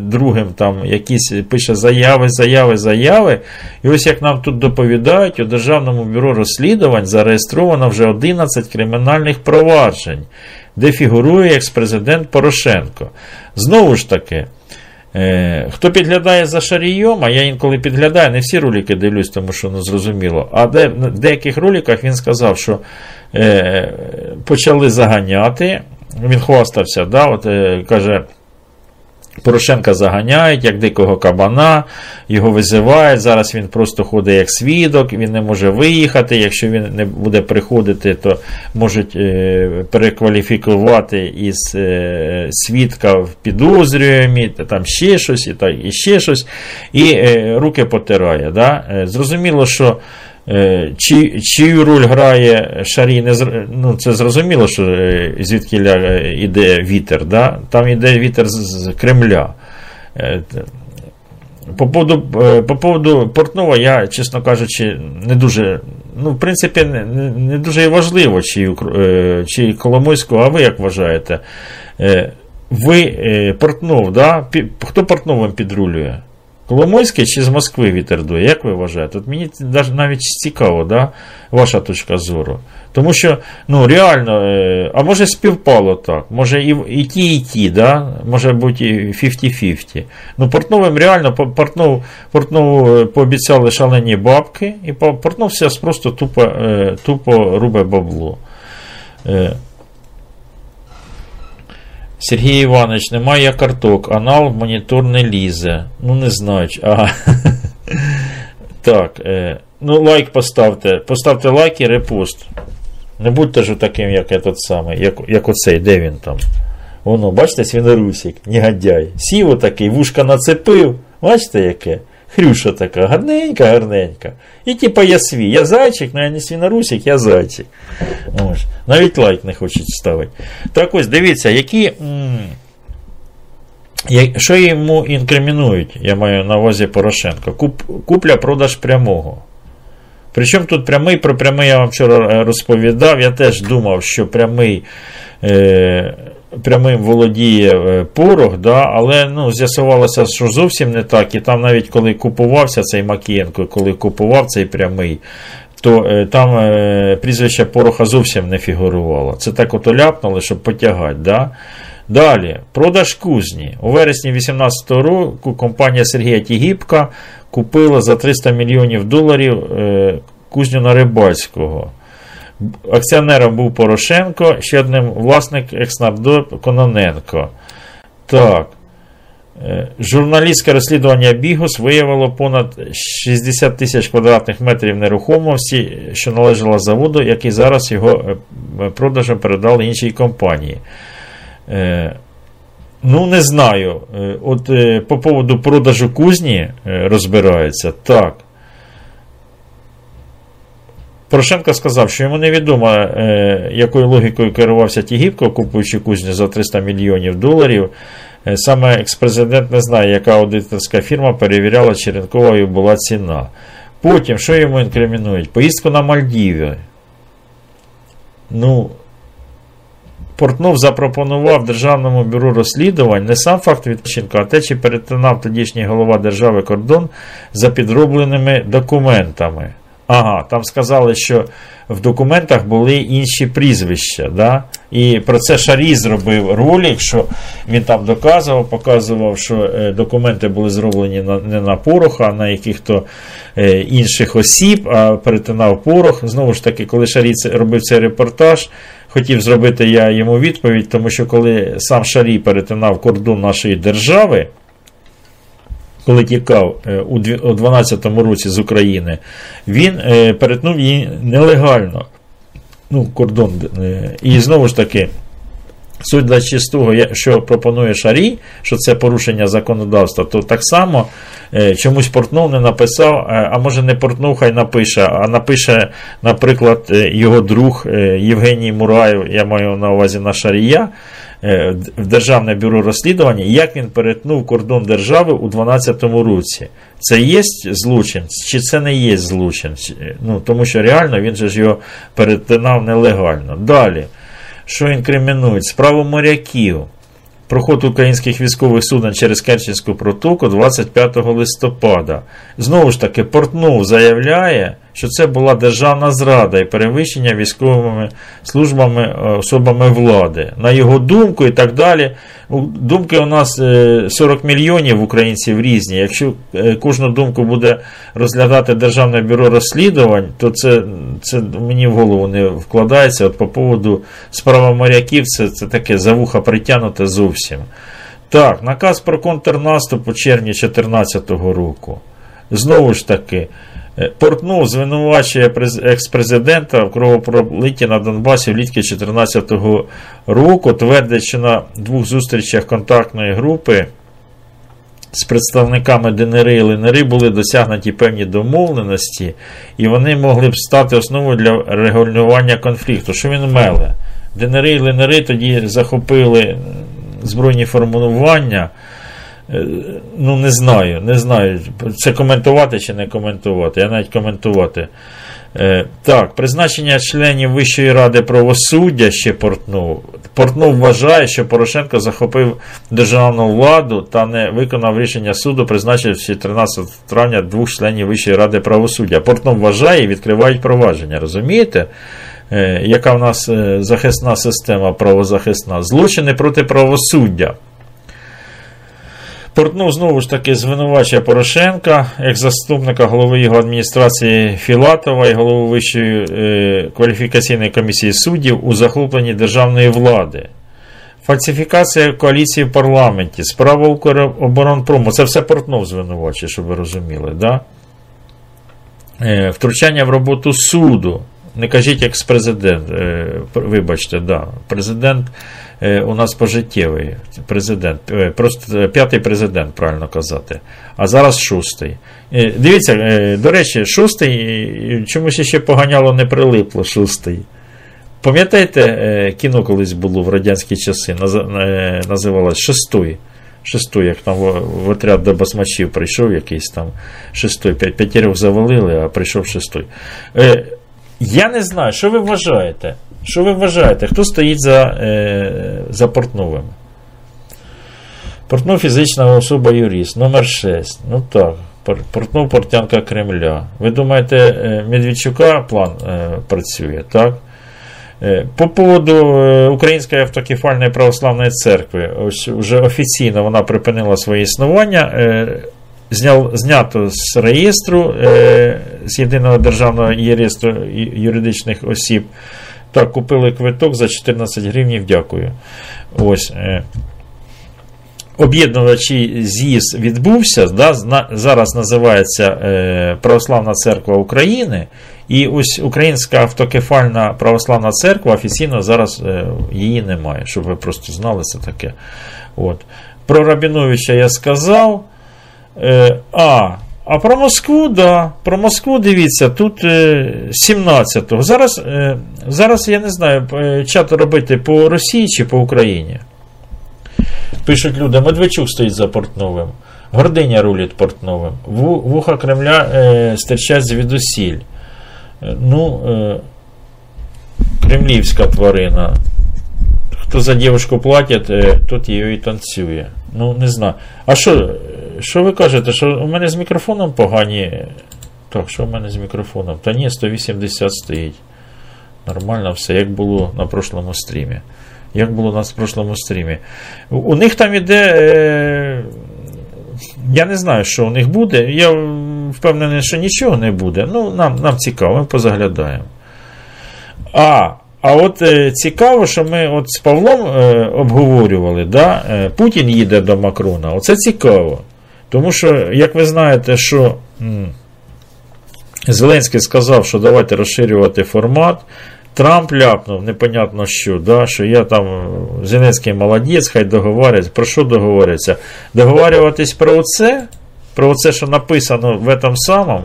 другим, там якісь пише заяви, заяви, заяви. І ось як нам тут доповідають, у Державному бюро розслідувань зареєстровано вже одинадцять кримінальних проваджень, де фігурує екс-президент Порошенко. Знову ж таки, хто підглядає за Шарієм, а я інколи підглядаю, не всі ролики дивлюсь, тому що ну, зрозуміло, а де, в деяких роликах він сказав, що е, почали заганяти, він хвастався, да, от, е, каже, Порошенка заганяють, як дикого кабана, його визивають, зараз він просто ходить як свідок, він не може виїхати, якщо він не буде приходити, то можуть перекваліфікувати із свідка в підозрювані, там ще щось, і, так, і ще щось, і руки потирає. Да? Зрозуміло, що Чи, чию роль грає Шарій, не зр... ну, це зрозуміло, що звідки йде вітер, да? Там йде вітер з Кремля. По поводу, по поводу Портнова, я, чесно кажучи, не дуже, ну, в принципі, не, не дуже важливо, чи, чи Коломойського, а ви як вважаєте? Ви, Портнов, да? Хто Портновим підрулює? Коломойський чи з Москви вітер дує, як ви вважаєте? От мені навіть цікаво, да? Ваша точка зору. Тому що, ну, реально, а може співпало так, може і, і ті, і ті, да? Може бути п'ятдесят на п'ятдесят. Ну, Портновим реально, Портнов, Портнову пообіцяли шалені бабки, і Портнов зараз просто тупо, тупо рубе бабло. Сергій Іванович, немає карток, анал в монітор не лізе. Ну, не знаю. Ага. Так, ну, лайк поставте. Поставте лайк і репост. Не будьте ж таким, як этот самий, як, як оцей, де він там. Воно, бачите, свинорусик, негодяй. Сів отакий, вушка нацепив. Бачите, яке? Хрюша така, гарненька, гарненька. І типа я свій, я зайчик, але я не свинорусик, я зайчик. Ось. Навіть лайк не хочуть ставити. Так ось, дивіться, які, що йому інкримінують, я маю на увазі Порошенка. Куп, купля-продаж прямого. Причому тут прямий, про прямий я вам вчора розповідав, я теж думав, що прямий... Е- прямим володіє Порох, да, але ну, з'ясувалося, що зовсім не так, і там навіть коли купувався цей Макієнко, коли купував цей прямий, то там е, прізвище Пороха зовсім не фігурувало. Це так от оляпнули, щоб потягати, да. Далі, продаж кузні. У вересні дві тисячі вісімнадцятого року компанія Сергія Тігіпка купила за триста мільйонів доларів е, Кузьміна-Рибальського. Акціонером був Порошенко, ще одним власник екснардоп Кононенко. Так. Журналістське розслідування «Бігус» виявило понад шістдесят тисяч квадратних метрів нерухомості, що належала заводу, який зараз його продажем передали іншій компанії. Ну, не знаю. От по поводу продажу кузні розбирається. Так. Порошенко сказав, що йому невідомо, якою логікою керувався Тігіпко, купуючи кузню за триста мільйонів доларів. Саме екс-президент не знає, яка аудиторська фірма перевіряла, чи ринковою була ціна. Потім, що йому інкримінують? Поїздку на Мальдіви. Ну, Портнов запропонував Державному бюро розслідувань не сам факт відпочинку, а те, чи перетинав тодішній голова держави кордон за підробленими документами. Ага, там сказали, що в документах були інші прізвища, да? І про це Шарій зробив ролик, що він там доказував, показував, що документи були зроблені не на Порох, а на яких-то інших осіб, а перетинав Порох. Знову ж таки, коли Шарій робив цей репортаж, хотів зробити я йому відповідь, тому що коли сам Шарій перетинав кордон нашої держави, коли тікав у дванадцятому році з України, він перетнув її нелегально. Ну, кордон. І знову ж таки, судячи з того, що пропонує Шарій, що це порушення законодавства, то так само чомусь Портнов не написав, а може не Портнов, хай напише, а напише, наприклад, його друг Євгеній Мураєв, я маю на увазі на Шарія, в Державне бюро розслідування, як він перетнув кордон держави у дванадцятому році. Це є злочин, чи це не є злочин? Ну, тому що реально він же ж його перетинав нелегально. Далі. Що інкримінують? Справу моряків. Проход українських військових суден через Керченську протоку двадцять п'ятого листопада. Знову ж таки, Портнов заявляє, що це була державна зрада і перевищення військовими службами, особами влади. На його думку і так далі. Думки у нас сорок мільйонів українців різні. Якщо кожну думку буде розглядати Державне бюро розслідувань, то це, це мені в голову не вкладається. От по поводу справи моряків, це, це таке за вуха притягнуте зовсім. Так, наказ про контрнаступ у червні дві тисячі чотирнадцятого року. Знову ж таки, Портнов звинувачує екс-президента в кровопролитті на Донбасі влітку дві тисячі чотирнадцятого року, твердить, що на двох зустрічах контактної групи з представниками ДНР і ЛНР були досягнуті певні домовленості, і вони могли б стати основою для регулювання конфлікту. Що він меле? ДНР і ЛНР тоді захопили збройні формування. Ну, не знаю, не знаю, це коментувати чи не коментувати, я навіть коментувати. Так, призначення членів Вищої ради правосуддя ще Портнов. Портнов вважає, що Порошенко захопив державну владу та не виконав рішення суду, призначивши тринадцятого травня двох членів Вищої ради правосуддя. Портнов вважає і відкривають провадження, розумієте? Яка в нас захисна система правозахисна? Злочини проти правосуддя. Портнов знову ж таки звинувачує Порошенка, екс-заступника голови його адміністрації Філатова і голову Вищої е, кваліфікаційної комісії суддів у захопленні державної влади. Фальсифікація коаліції в парламенті, справа Укроборонпрому. Це все Портнов звинувачує, щоб ви розуміли. Да? Е, втручання в роботу суду. Не кажіть екс-президент, е, вибачте, да, президент у нас пожиттєвий президент, просто п'ятий президент, правильно казати, а зараз шостий. Дивіться, до речі, шостий, чомусь ще поганяло не прилипло шостий. Пам'ятаєте, кіно колись було в радянські часи, називалось «Шестой». Шестой, як там в отряд до басмачів прийшов якийсь там шестой, п'ятірьох завалили, а прийшов шестой. Я не знаю, що ви вважаєте? Що ви вважаєте? Хто стоїть за, е, за Портновим? Портнов – фізична особа-юрист. номер шість. Ну так. Портнов – портянка Кремля. Ви думаєте, Медведчука план е, працює, так? Е, по поводу Української автокефальної православної церкви. Ось вже офіційно вона припинила своє існування. Е, зняв, знято з реєстру е, з Єдиного державного реєстру юридичних осіб. Так, купили квиток за чотирнадцять гривень, дякую. Ось. Об'єднувачі з'їзд відбувся, да, зараз називається е, Православна Церква України, і ось Українська автокефальна Православна Церква офіційно зараз е, її немає, щоб ви просто знали, це таке. От. Про Рабіновича я сказав. Е, а, а про Москву, да, про Москву, дивіться, тут е, сімнадцятого. Зараз, е, зараз, я не знаю, чат робити по Росії чи по Україні. Пишуть люди, Медведчук стоїть за Портновим, гординя рулить Портновим, вуха Кремля е, стирчать звідусіль. Ну, е, кремлівська тварина. Хто за дівчинку платить, е, тот її і танцює. Ну, не знаю. А що, що ви кажете, що у мене з мікрофоном погані? Так, що у мене з мікрофоном? Та ні, сто вісімдесят стоїть. Нормально все, як було на прошлому стрімі. Як було у нас в прошлому стрімі. У них там іде, е, я не знаю, що у них буде. Я впевнений, що нічого не буде. Ну, нам, нам цікаво, ми позаглядаємо. А, а от е, цікаво, що ми от з Павлом е, обговорювали, да? е, Путін їде до Макрона. Оце цікаво. Тому що, як ви знаєте, що м- Зеленський сказав, що давайте розширювати формат. Трамп ляпнув, непонятно що, да, що я там, Зеленський молодець, хай договаряться. Про що договоряться? Договарюватись про оце, про оце, що написано в этом самом,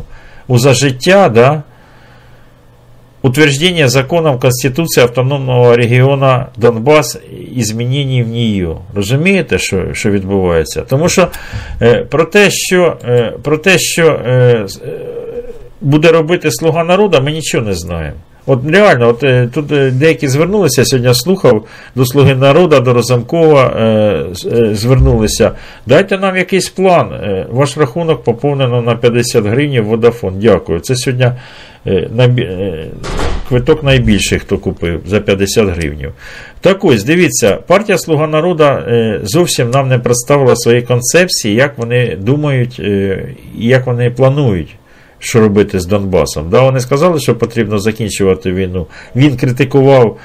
у «За життя», да, утверждение законом Конституции автономного региона Донбас, изменений в нее. Розумієте, що, що відбувається? Тому що е, про те, що, е, про те, що е, буде робити «Слуга народу», ми нічого не знаємо. От реально, от тут деякі звернулися, сьогодні слухав, до «Слуги народу», до Разумкова е, е, звернулися. Дайте нам якийсь план, е, ваш рахунок поповнено на п'ятдесят гривень в Водафон. Дякую. Це сьогодні е, набі... е, квиток найбільший, хто купив, за п'ятдесят гривень. Так ось, дивіться, партія «Слуга народу» е, зовсім нам не представила свої концепції, як вони думають і е, як вони планують. Що робити з Донбасом? Да, вони сказали, що потрібно закінчувати війну. Він критикував,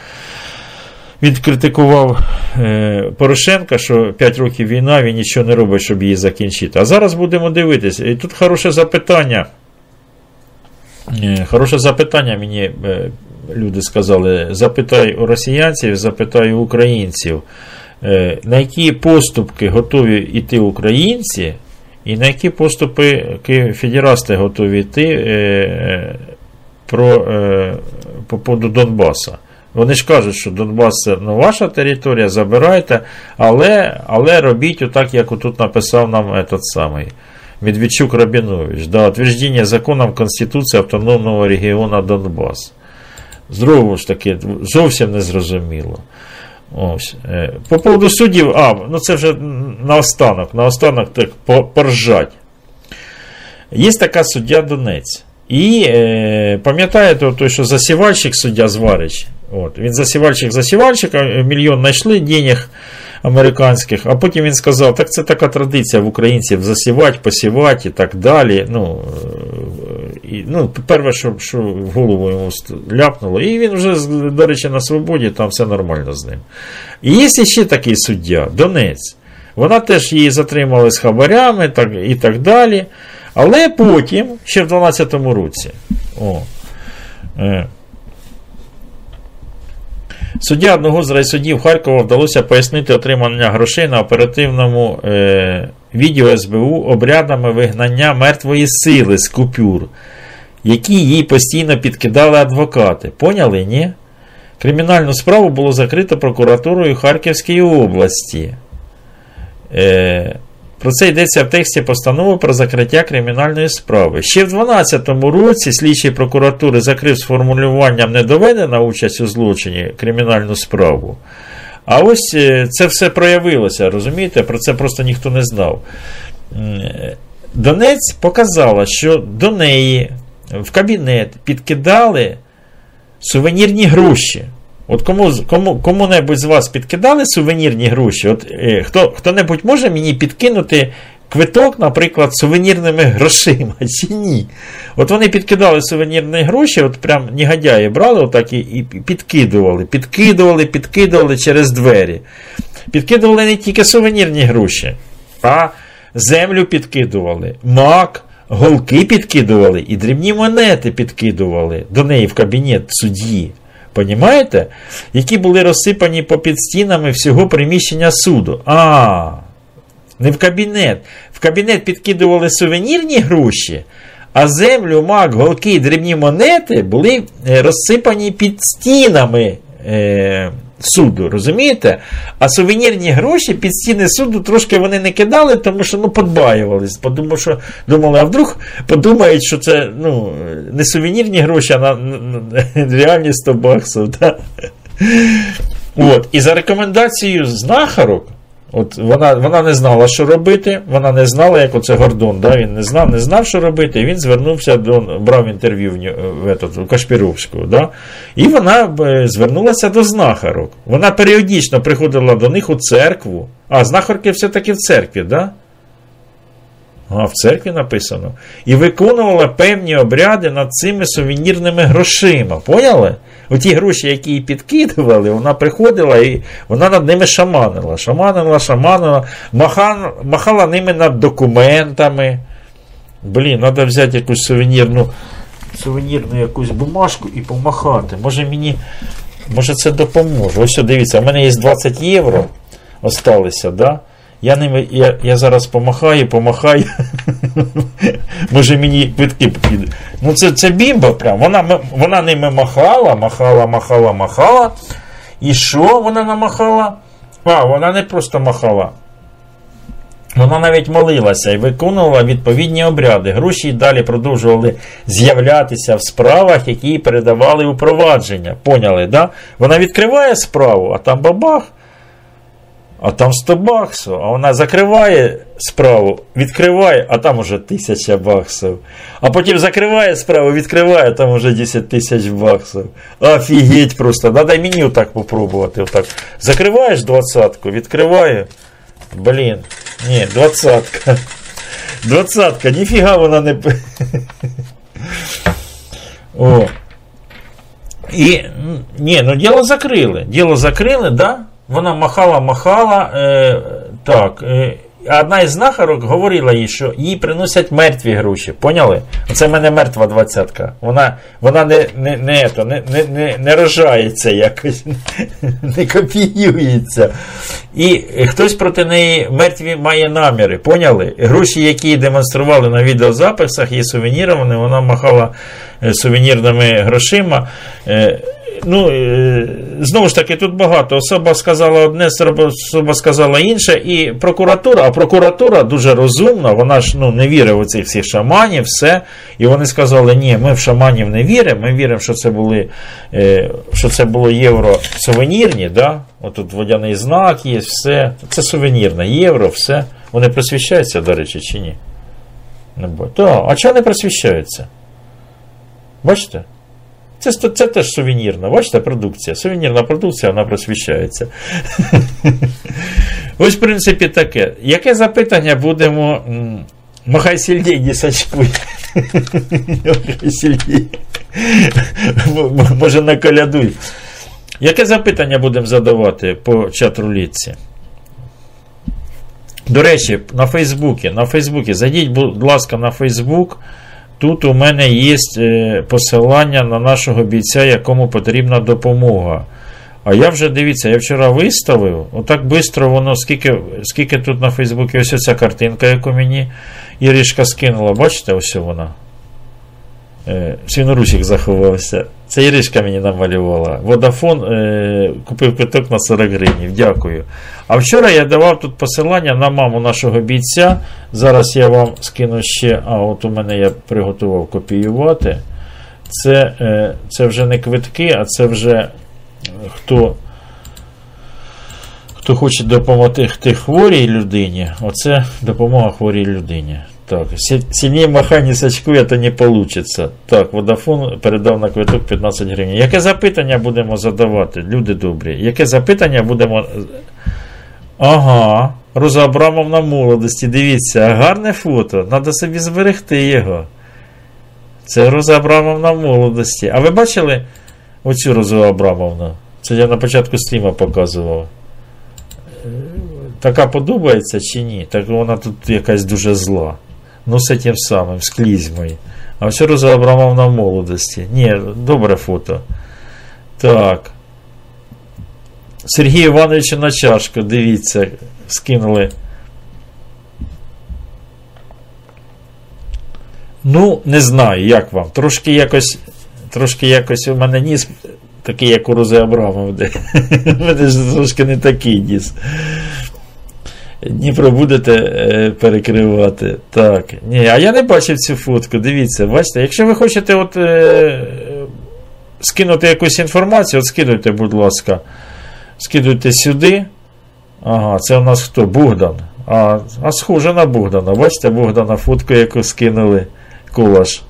він критикував е, Порошенка, що п'ять років війна, він нічого не робить, щоб її закінчити. А зараз будемо дивитися. І тут хороше запитання. Е, хороше запитання мені е, люди сказали. Запитай у росіянців, запитай у українців. Е, на які поступки готові йти українці, і на які поступи федерасти готові йти е, про, е, по поводу Донбаса? Вони ж кажуть, що Донбас – це ну, ваша територія, забирайте, але, але робіть отак, як тут написав нам этот самий Медведчук Рабінович. Да, утвердження законом Конституції автономного регіону Донбас. Знову ж таки, зовсім незрозуміло. Ось. По поводу суддів, а, ну це вже наостанок, наостанок так поржать. Є така суддя Донець. І е, пам'ятаєте, той, що засівальщик суддя Зварич, от, він засівальщик-засівальщик, мільйон знайшли денег американських, а потім він сказав, так це така традиція в українців засівати, посівати і так далі, ну, і, ну, перше, що, що в голову йому ляпнуло, і він вже, до речі, на свободі, там все нормально з ним. І є ще такий суддя, Донець, вона теж її затримали з хабарями так, і так далі, але потім, ще в дванадцятому році, о, е, суддя одного з райсудів Харкова вдалося пояснити отримання грошей на оперативному е, відділі СБУ обрядами вигнання мертвої сили з купюр, які їй постійно підкидали адвокати. Поняли, ні? Кримінальну справу було закрито прокуратурою Харківської області. Е, про це йдеться в тексті постанови про закриття кримінальної справи. Ще в дванадцятому році слідчий прокуратури закрив з формулюванням «не доведена участь у злочині» кримінальну справу. А ось це все проявилося, розумієте? Про це просто ніхто не знав. Донець показала, що до неї в кабінет підкидали сувенірні гроші. От кому, кому, кому-небудь з вас підкидали сувенірні гроші? От, е, хто, хто-небудь може мені підкинути квиток, наприклад, сувенірними грошима, чи ні? От вони підкидали сувенірні гроші, от прям негодяї брали отак і, і підкидували, підкидували, підкидували через двері. Підкидували не тільки сувенірні гроші, а землю підкидували, мак, голки підкидували і дрібні монети підкидували до неї в кабінет судді. Понімаєте? Які були розсипані попід стінами всього приміщення суду. А, не в кабінет. В кабінет підкидували сувенірні гроші, а землю, мак, голки і дрібні монети були розсипані під стінами е, суду. Розумієте? А сувенірні гроші під стіни суду трошки вони не кидали, тому що, ну, подбаювались. Подумав, що, думали, а вдруг подумають, що це, ну, не сувенірні гроші, а на, на, на реальні сто баксів. Да? От. І за рекомендацією знахарок, от вона, вона не знала, що робити, вона не знала, як оце Гордон, да? Він не знав, не знав, що робити, і він звернувся, до, брав інтерв'ю в, в, в Кашпіровську, да? І вона звернулася до знахарок. Вона періодично приходила до них у церкву, а знахарки все-таки в церкві, да? А, в церкві написано. І виконувала певні обряди над цими сувенірними грошима, поняли? Оті гроші, які її підкидували, вона приходила і вона над ними шаманила. Шаманила, шаманила, махала, махала ними над документами. Блін, треба взяти якусь сувенірну, сувенірну якусь бумажку і помахати. Може мені, може це допоможе. Ось, дивіться, в мене є двадцять євро, осталися, да? Я, ними, я, я зараз помахаю, помахаю. Може мені квитки підуть. Ну це, це бімба прям. Вона, вона ними махала, махала, махала, махала. І що вона намахала? А, вона не просто махала. Вона навіть молилася і виконувала відповідні обряди. Гроші й далі продовжували з'являтися в справах, які їй передавали у провадження. Поняли, да? Вона відкриває справу, а там бабах. А там сто баксів, а вона закриває справу, відкриває, а там уже тисяча баксів. А потім закриває справу, відкриває, а там уже десять тисяч баксів. Офігеть просто. Треба мені отак попробувати. Отак. Закриваєш двадцятку, відкриваю. Блін, ні, двадцятка. Двадцятка, ніфіга вона не... О. І, ні, ну діло закрили. Діло закрили, да? Вона махала-махала, е, так, е, одна із знахарок говорила їй, що їй приносять мертві гроші, поняли? Це в мене мертва двадцятка, вона, вона не, не, не, не, не, не рожається якось, не копіюється. І хтось проти неї мертві має наміри, поняли? Гроші, які демонстрували на відеозаписах, є сувенірами, вона махала сувенірними грошима. Е, Ну, знову ж таки, тут багато. Особа сказала одне, особа сказала інше. І прокуратура, а прокуратура дуже розумна, вона ж, ну, не вірить у цих всіх шаманів, все. І вони сказали, ні, ми в шаманів не віримо, ми віримо, що це були, що це було євро сувенірні, да? Отут водяний знак є, все. Це сувенірне, євро, все. Вони просвіщаються, до речі, чи ні? Так, а чого не просвіщаються? Бачите? Це, це, це теж сувенірна, бачите, продукція. Сувенірна продукція, вона просвіщається. Ось, в принципі, таке. Яке запитання будемо... Махай сильней, не сачкуй. Махай сильней. Може, наколядуй. Яке запитання будемо задавати по чатрулітці? До речі, на Фейсбуці. На Фейсбуці. Зайдіть, будь ласка, на Фейсбук. Тут у мене є посилання на нашого бійця, якому потрібна допомога. А я вже, дивіться, я вчора виставив, отак швидко воно, скільки, скільки тут на Фейсбуці, ось ця картинка, яку мені Іришка скинула, бачите, ось вона. Свінорусик заховався. Це Іришка мені намалювала. Водафон е, купив квиток на сорок гривень. Дякую. А вчора я давав тут посилання на маму нашого бійця. Зараз я вам скину ще. А от у мене я приготував копіювати. Це, е, це вже не квитки, а це вже хто, хто хоче допомогти хворій людині. Оце допомога хворій людині. Так, сильнее махай, не сачкуй, это не получится. Так, Водафон передав на квиток п'ятнадцять гривень. Яке запитання будемо задавати, люди добрі? Яке запитання будемо... Ага, Роза Абрамовна молодості. Дивіться, гарне фото. Треба собі зберегти його. Це Роза Абрамовна молодості. А ви бачили оцю Розу Абрамовну? Це я на початку стріма показував. Така подобається чи ні? Так вона тут якась дуже зла. Ну, з тим самим, з клізьмою. А все Роза Абрамовна молодості. Ні, добре фото. Так. Сергій Іванович на чашку. Дивіться, скинули. Ну, не знаю, як вам. Трошки якось, трошки якось у мене ніс такий, як у Рози Абрамовни. У мене ж трошки не такий ніс. Дніпро будете перекривати. Так. Ні, а я не бачив цю фотку. Дивіться, бачите, якщо ви хочете от, е, скинути якусь інформацію, от скидуйте, будь ласка. Скидуйте сюди. Ага, це у нас хто? Богдан. А, а схоже на Богдана. Бачите, Богдана фотку, яку скинули. Колаж.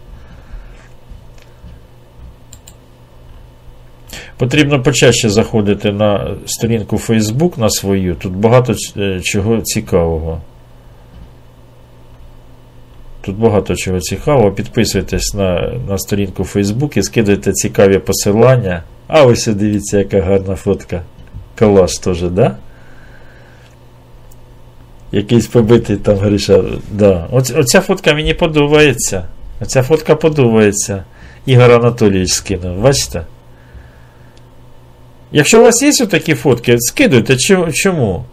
Потрібно почаще заходити на сторінку Facebook, на свою. Тут багато чого цікавого. Тут багато чого цікавого. Підписуйтесь на, на сторінку Facebook і скидайте цікаві посилання. А ось дивіться, яка гарна фотка. Калаш теж, так? Да? Якийсь побитий там Гриша. Да. Оц, оця фотка мені подобається. Оця фотка подобається. Ігор Анатолійович скинув. Бачите? Якщо у вас є такі фотки, скидуйте. Чому?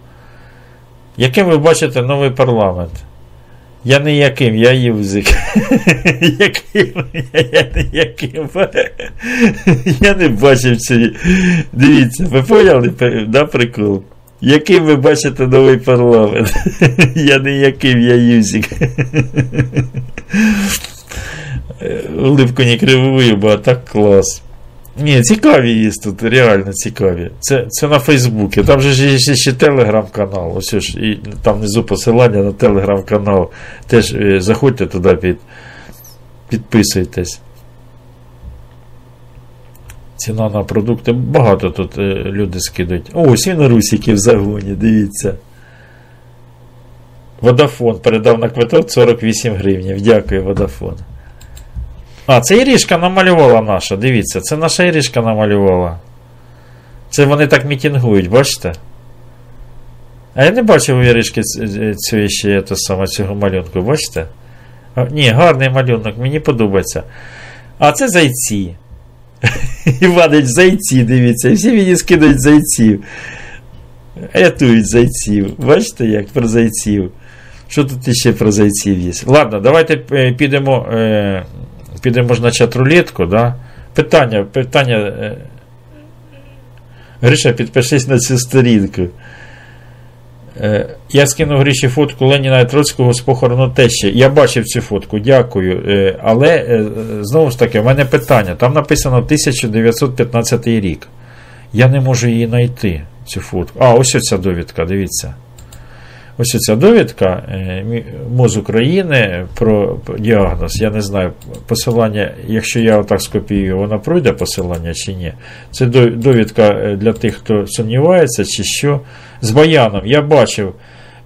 Яким ви бачите новий парламент? Я не яким, я юзик. Яким? Я не яким. Я не бачив цієї. Дивіться, ви поняли? Да, прикол? Яким ви бачите новий парламент? Я не яким, я юзик. Улыбку не кривую, бо так клас. Ні, цікаві є тут, реально цікаві. Це, це на Фейсбуці. Там же є ще, ще телеграм-канал. Ось ж, і там внизу посилання на телеграм-канал. Теж заходьте туди, під, підписуйтесь. Ціна на продукти. Багато тут люди скидують. О, всі на русіки в загоні, дивіться. Водафон передав на квиток сорок вісім гривень. Дякую, Водафон. А, це Іришка намалювала наша, дивіться, це наша Іришка намалювала. Це вони так мітінгують, бачите? А я не бачив у Іришки цього ще то саме, цього малюнку, бачите? А, ні, гарний малюнок, мені подобається. А це зайці. Іванич, зайці, дивіться, всі мені скидають зайців. Рятують зайців, бачите, як про зайців. Що тут ще про зайців є? Ладно, давайте підемо... Підемо ж на чат-рулетку, да? Питання, питання. Гриша, підпишись на цю сторінку. Я скинув Гриші фотку Леніна і Троцького з похорону тещі. Я бачив цю фотку, дякую. Але, знову ж таки, в мене питання. Там написано тисяча дев'ятсот п'ятнадцятий рік. Я не можу її знайти, цю фотку. А, ось ця довідка, дивіться. Ось ця довідка МОЗ України про діагноз, я не знаю, посилання, якщо я отак скопіюю, вона пройде посилання чи ні. Це довідка для тих, хто сумнівається, чи що. З Баяном, я бачив,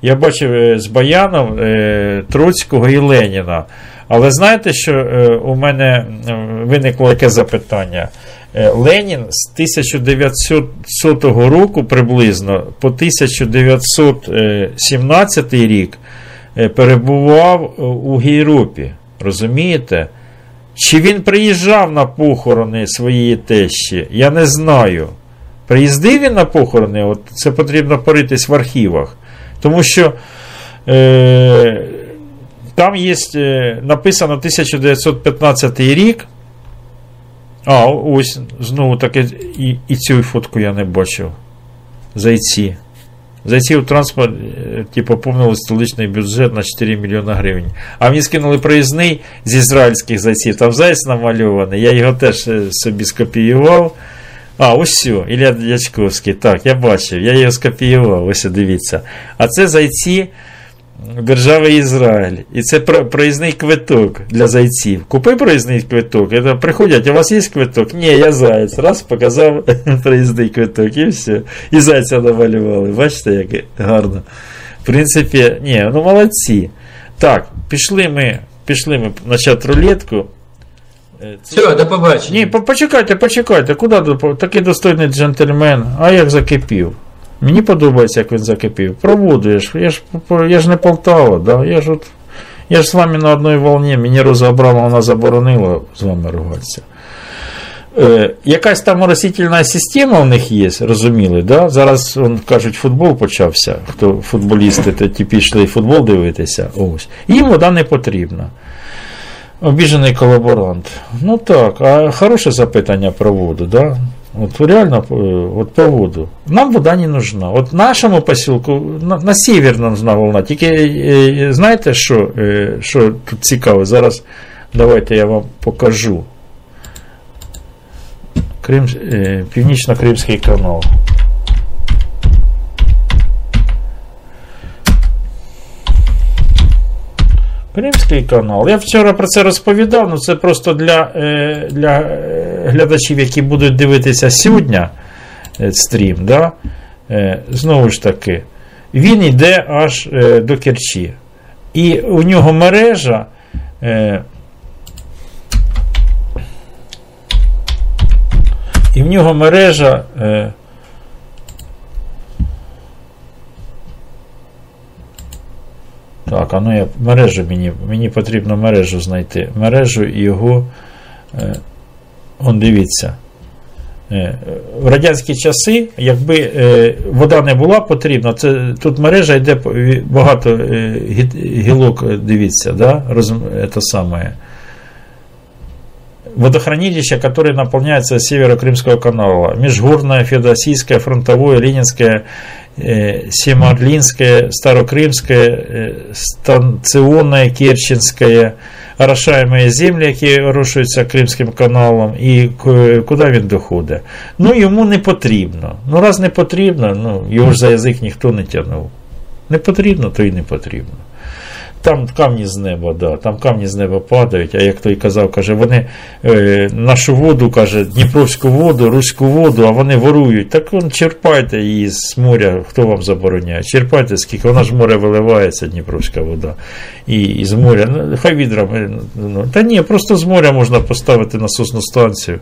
я бачив з Баяном Троцького і Леніна. Але знаєте, що у мене виникло яке запитання? Ленін з тисяча дев'ятсот року приблизно по тисяча дев'ятсот сімнадцятий рік перебував у Європі, розумієте? Чи він приїжджав на похорони своєї тещі? Я не знаю. Приїздив він на похорони? От це потрібно поритись в архівах. Тому що е, там є написано тисяча дев'ятсот п'ятнадцятий рік. А, ось, знову таки, і, і цю фотку я не бачив. Зайці. Зайці у транспорті поповнили столичний бюджет на чотири мільйони гривень. А мені скинули проїзний з ізраїльських зайців. Там заяць намальований, я його теж собі скопіював. А, ось все, Ілля Дячковський, так, я бачив, я його скопіював, ось дивіться. А це зайці держави Ізраїль. І це проїзний квиток для зайців. Купи проїзний квиток. І приходять, у вас є квиток? Ні, я заяць. Раз, показав проїзний квиток і все. І зайця намалювали. Бачите, як гарно. принципі, ні, ну молодці. Так, пішли ми, пішли ми на чат-рулетку. Все, до побачення. Ні, почекайте, почекайте, куди такий достойний джентльмен, а як закипів. Мені подобається, як він закипів. Проводуєш, я ж, я ж не Полтава, да? Я ж от, я ж з вами на одній волні, мені Роза Абрамовна заборонила з вами ругатися. Е, якась там оросительна система у них є, розуміли, да? Зараз, он, кажуть, футбол почався, хто футболісти, то ті пішли футбол дивитися, ось. Їм вода не потрібна. Обіжений колаборант. Ну так, а хороше запитання про воду, да? От реально, от по воду. Нам вода не нужна. От нашому посілку, на, на север нам нужна волна. Тільки, знаєте, що, що тут цікаво? Зараз давайте я вам покажу. Крим, Північно-Кримський канал. Кримський канал. Я вчора про це розповідав, але це просто для, для глядачів, які будуть дивитися сьогодні стрім. Да? Знову ж таки, він йде аж до Керчі. І у нього мережа і в нього мережа Так, а ну я мережу мені, мені потрібно мережу знайти. Мережу і його, е, он дивіться. Е, в радянські часи, якби е, вода не була потрібна, це, тут мережа йде багато е, гілок, дивіться, да? Роз, це саме. Водохранилища, которые наполняются с севера Крымского канала. Межгорное, Феодосийское, Фронтовое, Ленинское, э, Семарлинское, Старокрымское, э, Станционное, Керченское, орошаемые земли, которые орошуються Крымским каналом, и к, куда він доходить. Ну, йому не потрібно. Ну, раз не потрібно, ну, його ж за язик ніхто не тягнув. Не потрібно, то і не потрібно. Там камні з неба, да, там камні з неба падають, а як той казав, каже, вони е, нашу воду, каже, дніпровську воду, руську воду, а вони ворують. Так он, черпайте її з моря, хто вам забороняє, черпайте скільки, вона ж море виливається, дніпровська вода, і, і з моря, ну, хай відрами, ну, та ні, просто з моря можна поставити насосну станцію,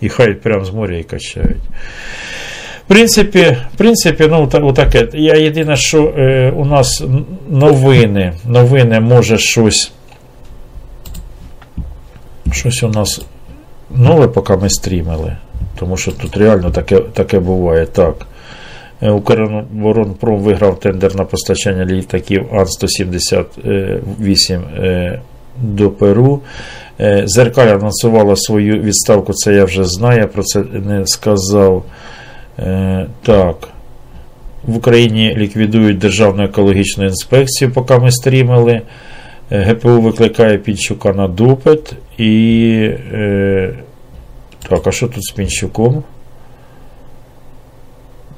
і хай прямо з моря і качають. В принципі, в принципі, ну таке. Я єдине, що е, у нас новини, новини може щось, щось у нас нове, поки ми стрімили, тому що тут реально таке, таке буває, так. Укроборонпром виграв тендер на постачання літаків Ан сто сімдесят вісім е, до Перу. Е, Зеркаль анонсувала свою відставку, це я вже знаю, я про це не сказав. Так, в Україні ліквідують Державну екологічну інспекцію, поки ми стрімили. ГПУ викликає Пінчука на допит. І, так, а що тут з Пінчуком?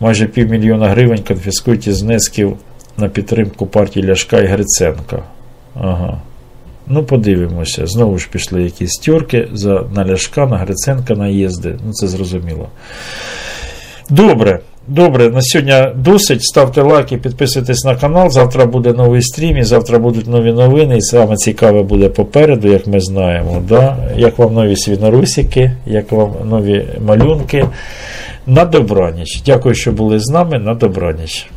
Майже півмільйона гривень конфіскують із внесків на підтримку партії Ляшка і Гриценка. Ага. Ну, подивимося. Знову ж пішли якісь тюрки за, на Ляшка, на Гриценка наїзди. Ну, це зрозуміло. Добре, добре, на сьогодні досить. Ставте лайки, підписуйтесь на канал. Завтра буде новий стрім, і завтра будуть нові новини. І саме цікаве буде попереду, як ми знаємо. Да? Як вам нові свінорусики, як вам нові малюнки. На добраніч. Дякую, що були з нами. На добраніч.